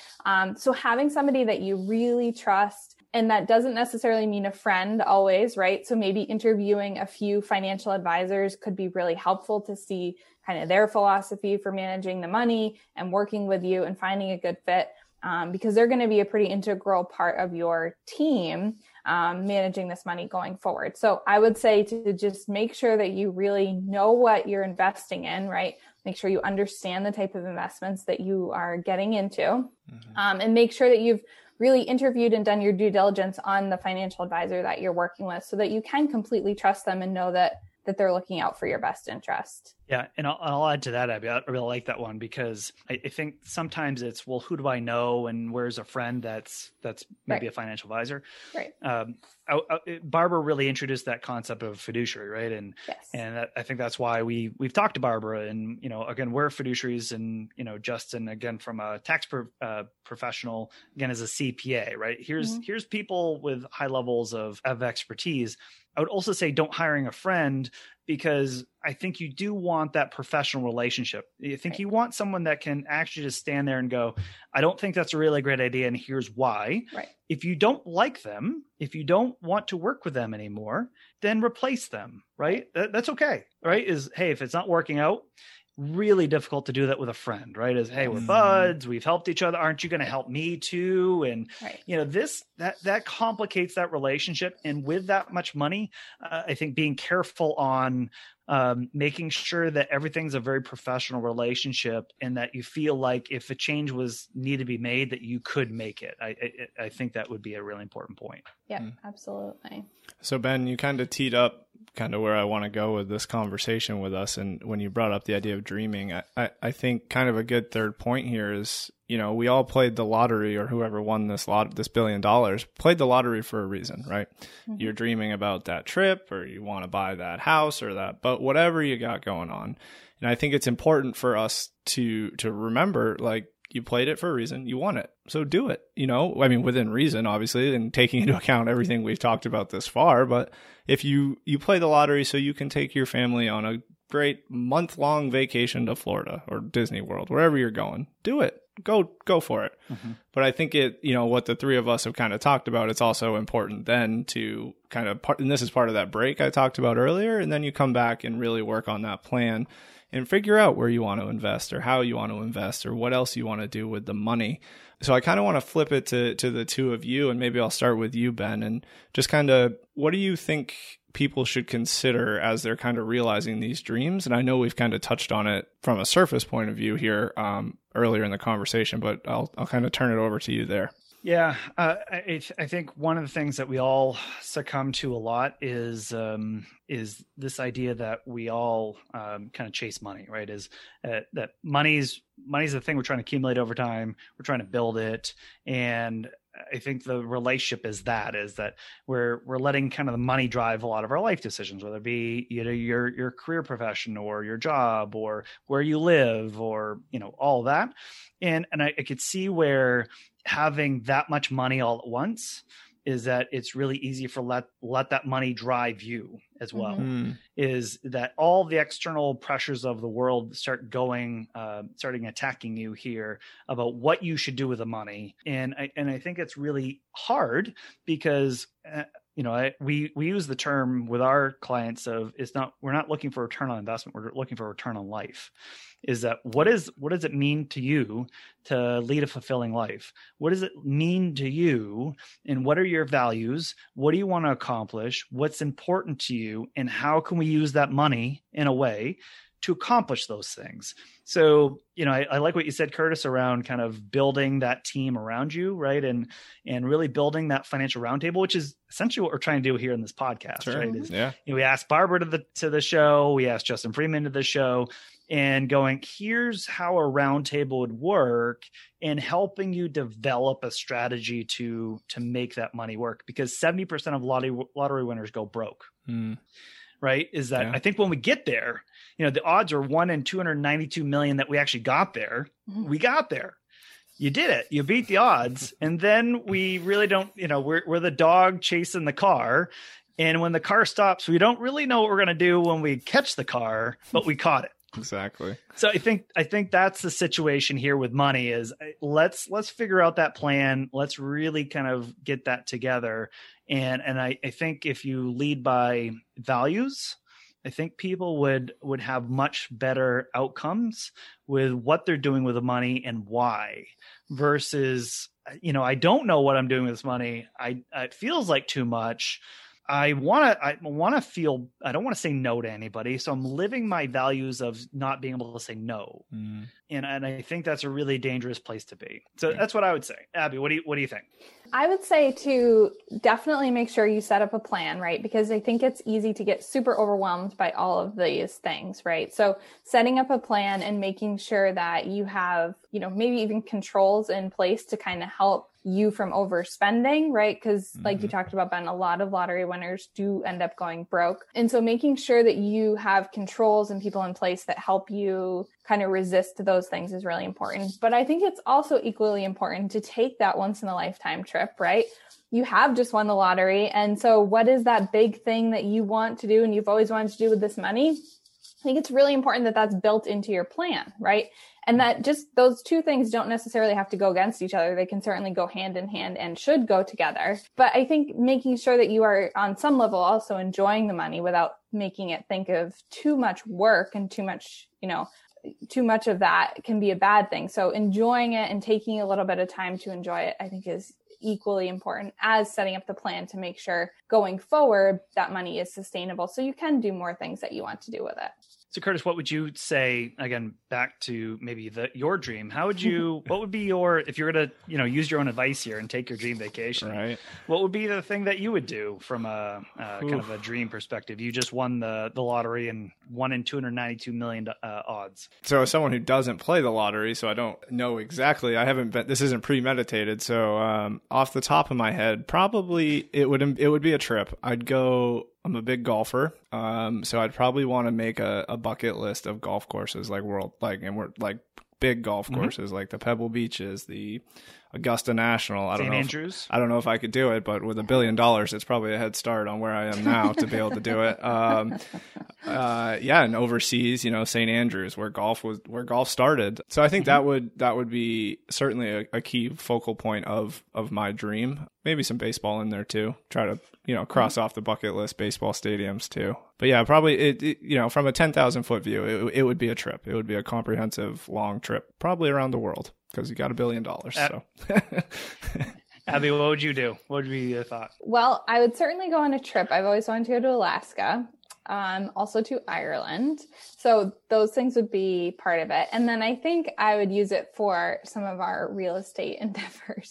So having somebody that you really trust, and that doesn't necessarily mean a friend always, right? So maybe interviewing a few financial advisors could be really helpful to see kind of their philosophy for managing the money and working with you and finding a good fit, because they're going to be a pretty integral part of your team managing this money going forward. So I would say to just make sure that you really know what you're investing in, right? Make sure you understand the type of investments that you are getting into, and make sure that you've really interviewed and done your due diligence on the financial advisor that you're working with so that you can completely trust them and know that they're looking out for your best interest. Yeah. And I'll add to that, Abby. I really like that one because I think sometimes it's, well, who do I know? And where's a friend that's maybe a financial advisor. Right. Barbara really introduced that concept of fiduciary, right? And and I think that's why we've talked to Barbara, and, you know, again, we're fiduciaries, and, you know, Justin, again, from a tax professional, again, as a CPA, right? Here's people with high levels of expertise. I would also say don't hiring a friend, because I think you do want that professional relationship. I think you want someone that can actually just stand there and go, I don't think that's a really great idea, and here's why. Right. If you don't like them, if you don't want to work with them anymore, then replace them, right? That's okay, right? Hey, if it's not working out, really difficult to do that with a friend, right? Hey, we're buds, we've helped each other. Aren't you going to help me too? And you know, that complicates that relationship. And with that much money, I think being careful on making sure that everything's a very professional relationship, and that you feel like if a change was needed to be made, that you could make it. I think that would be a really important point. Yeah, absolutely. So Ben, you kind of teed up kind of where I want to go with this conversation with us. And when you brought up the idea of dreaming, I think kind of a good third point here is, you know, we all played the lottery, or whoever won this $1 billion played the lottery for a reason, right? Mm-hmm. You're dreaming about that trip, or you want to buy that house or that, but whatever you got going on. And I think it's important for us to remember, like, you played it for a reason, you won it. So do it, you know, I mean, within reason, obviously, and taking into account everything we've talked about this far. But if you play the lottery so you can take your family on a great month-long vacation to Florida or Disney World, wherever you're going, do it. Go for it. Mm-hmm. But I think it, you know, what the three of us have kind of talked about, it's also important then to kind of and this is part of that break I talked about earlier. And then you come back and really work on that plan and figure out where you want to invest, or how you want to invest, or what else you want to do with the money. So I kind of want to flip it to the two of you. And maybe I'll start with you, Ben, and just kind of, what do you think people should consider as they're kind of realizing these dreams? And I know we've kind of touched on it from a surface point of view here earlier in the conversation, but I'll kind of turn it over to you there. Yeah. I think one of the things that we all succumb to a lot is this idea that we all kind of chase money, right? That money's the thing we're trying to accumulate over time. We're trying to build it. And I think the relationship is that we're letting kind of the money drive a lot of our life decisions, whether it be, you know, your career profession, or your job, or where you live, or, you know, all that. And I could see where having that much money all at once is that it's really easy for let that money drive you as well. Mm-hmm. Is that all the external pressures of the world starting attacking you here about what you should do with the money. And I think it's really hard because, you know, we use the term with our clients of, we're not looking for return on investment. We're looking for return on life. Is that what does it mean to you to lead a fulfilling life? What does it mean to you? And what are your values? What do you want to accomplish? What's important to you? And how can we use that money in a way to accomplish those things? So, you know, I like what you said, Curtis, around kind of building that team around you, right? And really building that financial roundtable, which is essentially what we're trying to do here in this podcast, sure. Right? You know, we asked Barbara to the show, we asked Justin Freeman to the show, and going, here's how a roundtable would work, and helping you develop a strategy to make that money work, because 70% of lottery winners go broke. Mm. Right? Is that I think when we get there, you know, the odds are 1 in 292 million that we actually got there. Mm-hmm. We got there. you did it. You beat the odds. And then we really don't, you know, we're the dog chasing the car. And when the car stops, we don't really know what we're going to do when we catch the car, but we caught it. Exactly. So I think that's the situation here with money is let's figure out that plan. Let's really kind of get that together. And I think if you lead by values, I think people would have much better outcomes with what they're doing with the money and why versus, you know, I don't know what I'm doing with this money. It feels like too much. I want to feel, I don't want to say no to anybody. So I'm living my values of not being able to say no. Mm. And I think that's a really dangerous place to be. So that's what I would say. Abby, what do you think? I would say to definitely make sure you set up a plan, right? Because I think it's easy to get super overwhelmed by all of these things, right? So setting up a plan and making sure that you have, you know, maybe even controls in place to kind of help you from overspending, right? Because like you talked about, Ben, a lot of lottery winners do end up going broke. And so making sure that you have controls and people in place that help you kind of resist those things is really important. But I think it's also equally important to take that once in a lifetime trip, right? You have just won the lottery. And so what is that big thing that you want to do and you've always wanted to do with this money? I think it's really important that that's built into your plan, right? And that just those two things don't necessarily have to go against each other. They can certainly go hand in hand and should go together. But I think making sure that you are on some level also enjoying the money without making it think of too much work and too much, you know, too much of that can be a bad thing. So enjoying it and taking a little bit of time to enjoy it, I think is equally important as setting up the plan to make sure going forward that money is sustainable. So you can do more things that you want to do with it. So Curtis, what would you say, again, back to maybe your dream? What would be your, if you're going to, you know, use your own advice here and take your dream vacation, right? What would be the thing that you would do from a kind of a dream perspective? You just won the lottery and won in 292 million odds. So as someone who doesn't play the lottery, so I don't know exactly, this isn't premeditated. So off the top of my head, probably it would be a trip. I'm a big golfer, so I'd probably want to make a bucket list of golf courses, big golf courses, like the Pebble Beaches, the Augusta National. I don't know if I could do it, but with $1 billion, it's probably a head start on where I am now to be able to do it. And overseas, you know, St. Andrews, where golf started. So I think that would be certainly a key focal point of my dream. Maybe some baseball in there too. Try to, you know, cross off the bucket list baseball stadiums too. But yeah, probably it you know, from a 10,000 foot view, it would be a trip. It would be a comprehensive long trip, probably around the world, because you got $1 billion. So, Abby, what would you do? What would be your thought? Well, I would certainly go on a trip. I've always wanted to go to Alaska, also to Ireland. So those things would be part of it. And then I think I would use it for some of our real estate endeavors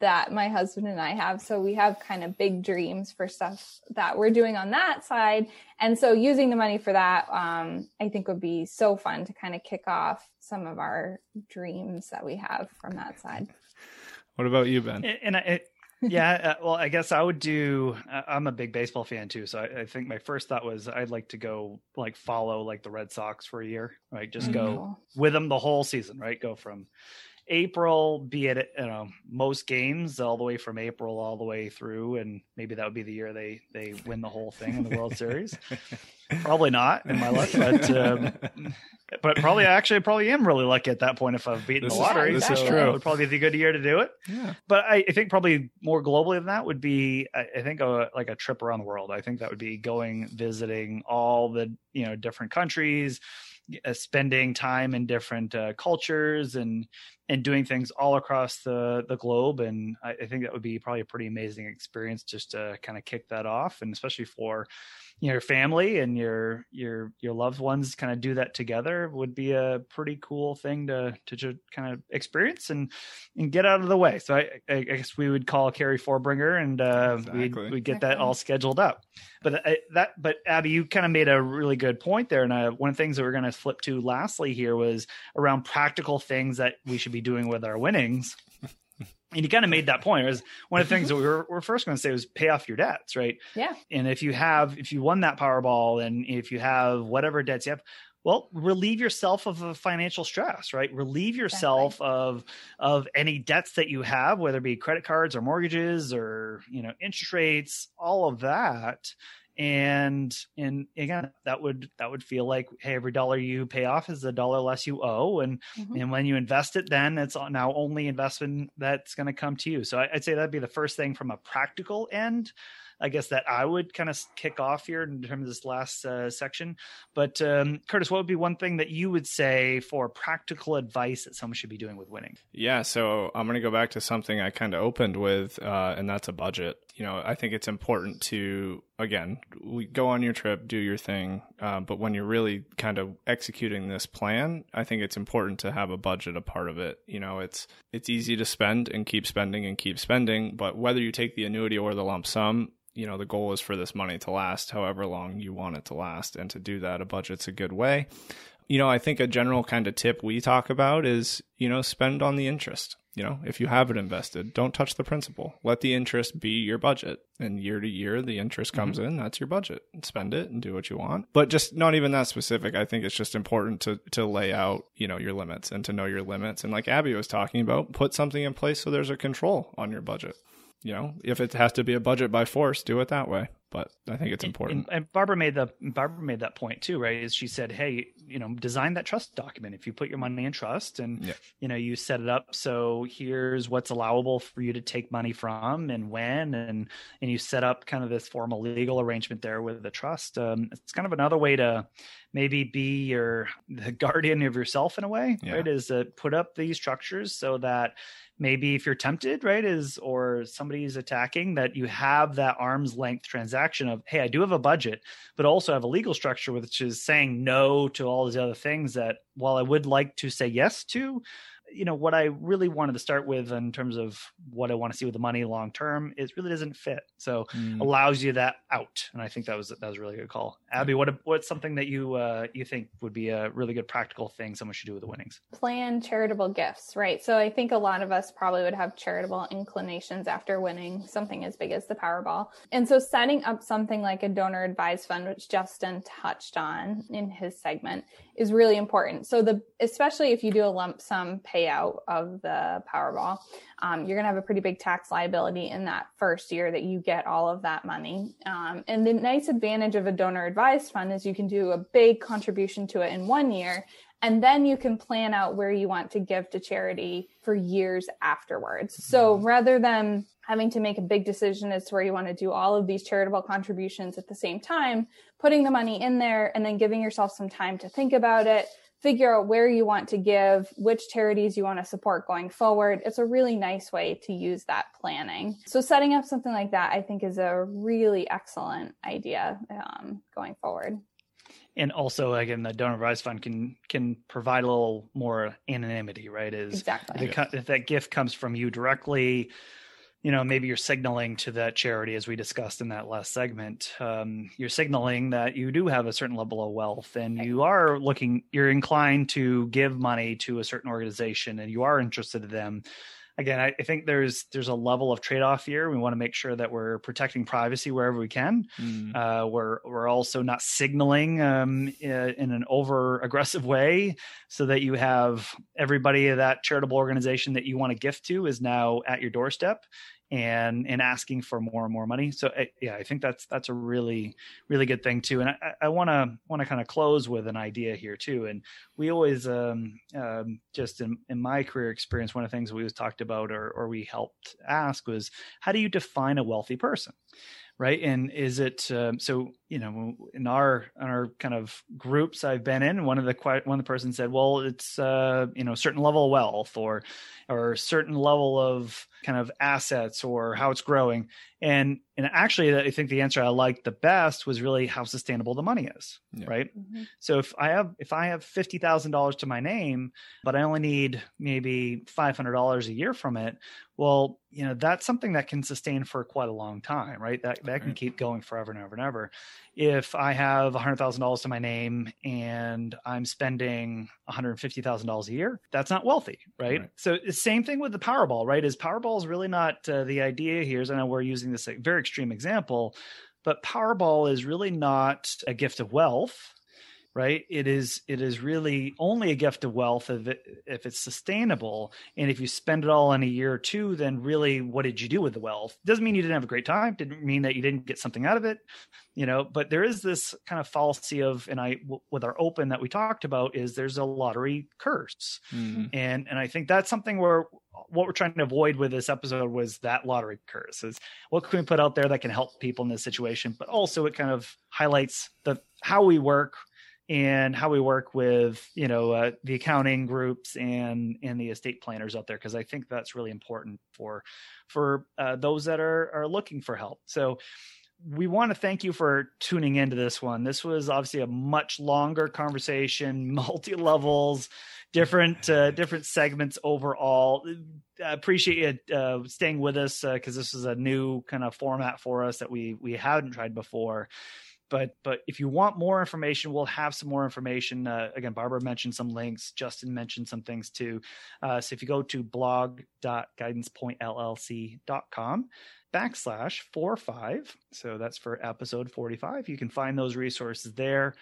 that my husband and I have. So we have kind of big dreams for stuff that we're doing on that side. And so using the money for that, I think would be so fun to kind of kick off some of our dreams that we have from that side. What about you, Ben? I guess I would do, I'm a big baseball fan too. So I think my first thought was I'd like to go follow the Red Sox for a year, right? Just go with them the whole season, right? Go from April, be at, you know, most games all the way from April all the way through. And maybe that would be the year they win the whole thing in the World Series. Probably not in my luck, but I probably am really lucky at that point if I've beaten the lottery. This is true. It would probably be a good year to do it. Yeah. But I think probably more globally than that would be, a trip around the world. I think that would be going, visiting all the, you know, different countries, spending time in different cultures and doing things all across the globe. And I think that would be probably a pretty amazing experience just to kind of kick that off. And especially for your family and your loved ones, kind of do that together would be a pretty cool thing to just kind of experience and get out of the way. So I guess we would call Carrie Forbringer and we'd get that all scheduled up. But Abby, you kind of made a really good point there. And one of the things that we're going to flip to lastly here was around practical things that we should be doing with our winnings. And you kind of made that point. It was one of the things that we were first going to say was pay off your debts, right? Yeah. And if you won that Powerball and if you have whatever debts you have, Well, relieve yourself of a financial stress, right? Relieve yourself of any debts that you have, whether it be credit cards or mortgages or, you know, interest rates, all of that. And again, that would feel like, hey, every dollar you pay off is a dollar less you owe. And, and when you invest it, then it's now only investment that's going to come to you. So I'd say that'd be the first thing from a practical end, I guess, that I would kind of kick off here in terms of this last section. But Curtis, what would be one thing that you would say for practical advice that someone should be doing with winning? Yeah. So I'm going to go back to something I kind of opened with, and that's a budget. You know, I think it's important to, again, we go on your trip, do your thing. But when you're really kind of executing this plan, I think it's important to have a budget a part of it. You know, it's easy to spend and keep spending. But whether you take the annuity or the lump sum, you know, the goal is for this money to last however long you want it to last. And to do that, a budget's a good way. You know, I think a general kind of tip we talk about is, you know, spend on the interest. You know, if you have it invested, don't touch the principal. Let the interest be your budget. And year to year, the interest comes in. That's your budget. Spend it and do what you want. But just not even that specific. I think it's just important to lay out, you know, your limits and to know your limits. And like Abby was talking about, put something in place so there's a control on your budget. You know, if it has to be a budget by force, do it that way. But I think it's important. And Barbara made that point too, right? Is she said, hey, you know, design that trust document. If you put your money in trust and, you know, you set it up. So here's what's allowable for you to take money from and when, and you set up kind of this formal legal arrangement there with the trust. It's kind of another way to maybe be the guardian of yourself in a way, right? Is to put up these structures so that maybe if you're tempted, right, or somebody's attacking, that you have that arm's length transaction of, hey, I do have a budget, but also have a legal structure, which is saying no to all these other things that while I would like to say yes to, you know, what I really wanted to start with in terms of what I want to see with the money long term, it really doesn't fit. So allows you that out. And I think that was a really good call. Abby, what's something that you think would be a really good practical thing someone should do with the winnings? Plan charitable gifts, right? So I think a lot of us probably would have charitable inclinations after winning something as big as the Powerball. And so setting up something like a donor advised fund, which Justin touched on in his segment, is really important. So especially if you do a lump sum payout of the Powerball, you're going to have a pretty big tax liability in that first year that you get all of that money. And the nice advantage of a donor advised fund is you can do a big contribution to it in one year, and then you can plan out where you want to give to charity for years afterwards. So rather than having to make a big decision as to where you want to do all of these charitable contributions at the same time, putting the money in there and then giving yourself some time to think about it, figure out where you want to give, which charities you want to support going forward. It's a really nice way to use that planning. So setting up something like that, I think, is a really excellent idea going forward. And also, again, the donor advised fund can provide a little more anonymity, right? If that gift comes from you directly, you know, maybe you're signaling to that charity, as we discussed in that last segment, you're signaling that you do have a certain level of wealth and you're inclined to give money to a certain organization and you are interested in them. Again, I think there's a level of trade-off here. We want to make sure that we're protecting privacy wherever we can. We're also not signaling in an over-aggressive way, so that you have everybody of that charitable organization that you want to gift to is now at your doorstep and asking for more and more money. So I think that's a really, really good thing too. And I want to kind of close with an idea here too. And we always, just in my career experience, one of the things we always talked about or we helped ask was, how do you define a wealthy person? Right. And is it, so, you know, in our kind of groups I've been in, one of the person said, well, it's, you know, a certain level of wealth or a certain level of kind of assets or how it's growing. And actually, I think the answer I liked the best was really how sustainable the money is, right? So if I have $50,000 to my name, but I only need maybe $500 a year from it, well, you know, that's something that can sustain for quite a long time, right? That can keep going forever and ever and ever. If I have $100,000 to my name and I'm spending $150,000 a year, that's not wealthy, right? So the same thing with the Powerball, right? Powerball is really not the idea here. I know we're using this very extreme example, but Powerball is really not a gift of wealth. right? It is really only a gift of wealth if it's sustainable. And if you spend it all in a year or two, then really, what did you do with the wealth? Doesn't mean you didn't have a great time. Didn't mean that you didn't get something out of it, you know, but there is this kind of fallacy of, and with our open that we talked about, is there's a lottery curse. Mm-hmm. And I think that's something where what we're trying to avoid with this episode was that lottery curse is what can we put out there that can help people in this situation, but also it kind of highlights how we work and how we work with, you know, the accounting groups and the estate planners out there. Cause I think that's really important for those that are looking for help. So we want to thank you for tuning into this one. This was obviously a much longer conversation, multi-levels, different segments overall. I appreciate you staying with us because this is a new kind of format for us that we hadn't tried before. But if you want more information, we'll have some more information. Again, Barbara mentioned some links. Justin mentioned some things too. So if you go to blog.guidancepointllc.com /45, so that's for episode 45, you can find those resources there.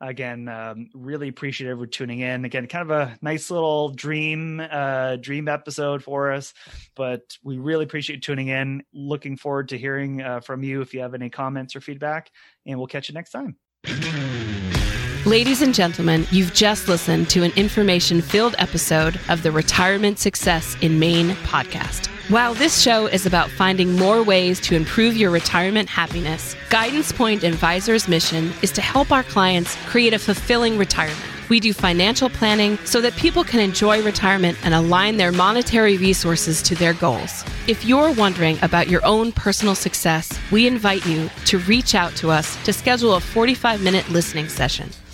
Again, really appreciate everyone tuning in. Again, kind of a nice little dream episode for us, but we really appreciate you tuning in. Looking forward to hearing from you if you have any comments or feedback, and we'll catch you next time. Ladies and gentlemen, you've just listened to an information-filled episode of the Retirement Success in Maine podcast. While this show is about finding more ways to improve your retirement happiness, Guidance Point Advisors' mission is to help our clients create a fulfilling retirement. We do financial planning so that people can enjoy retirement and align their monetary resources to their goals. If you're wondering about your own personal success, we invite you to reach out to us to schedule a 45-minute listening session.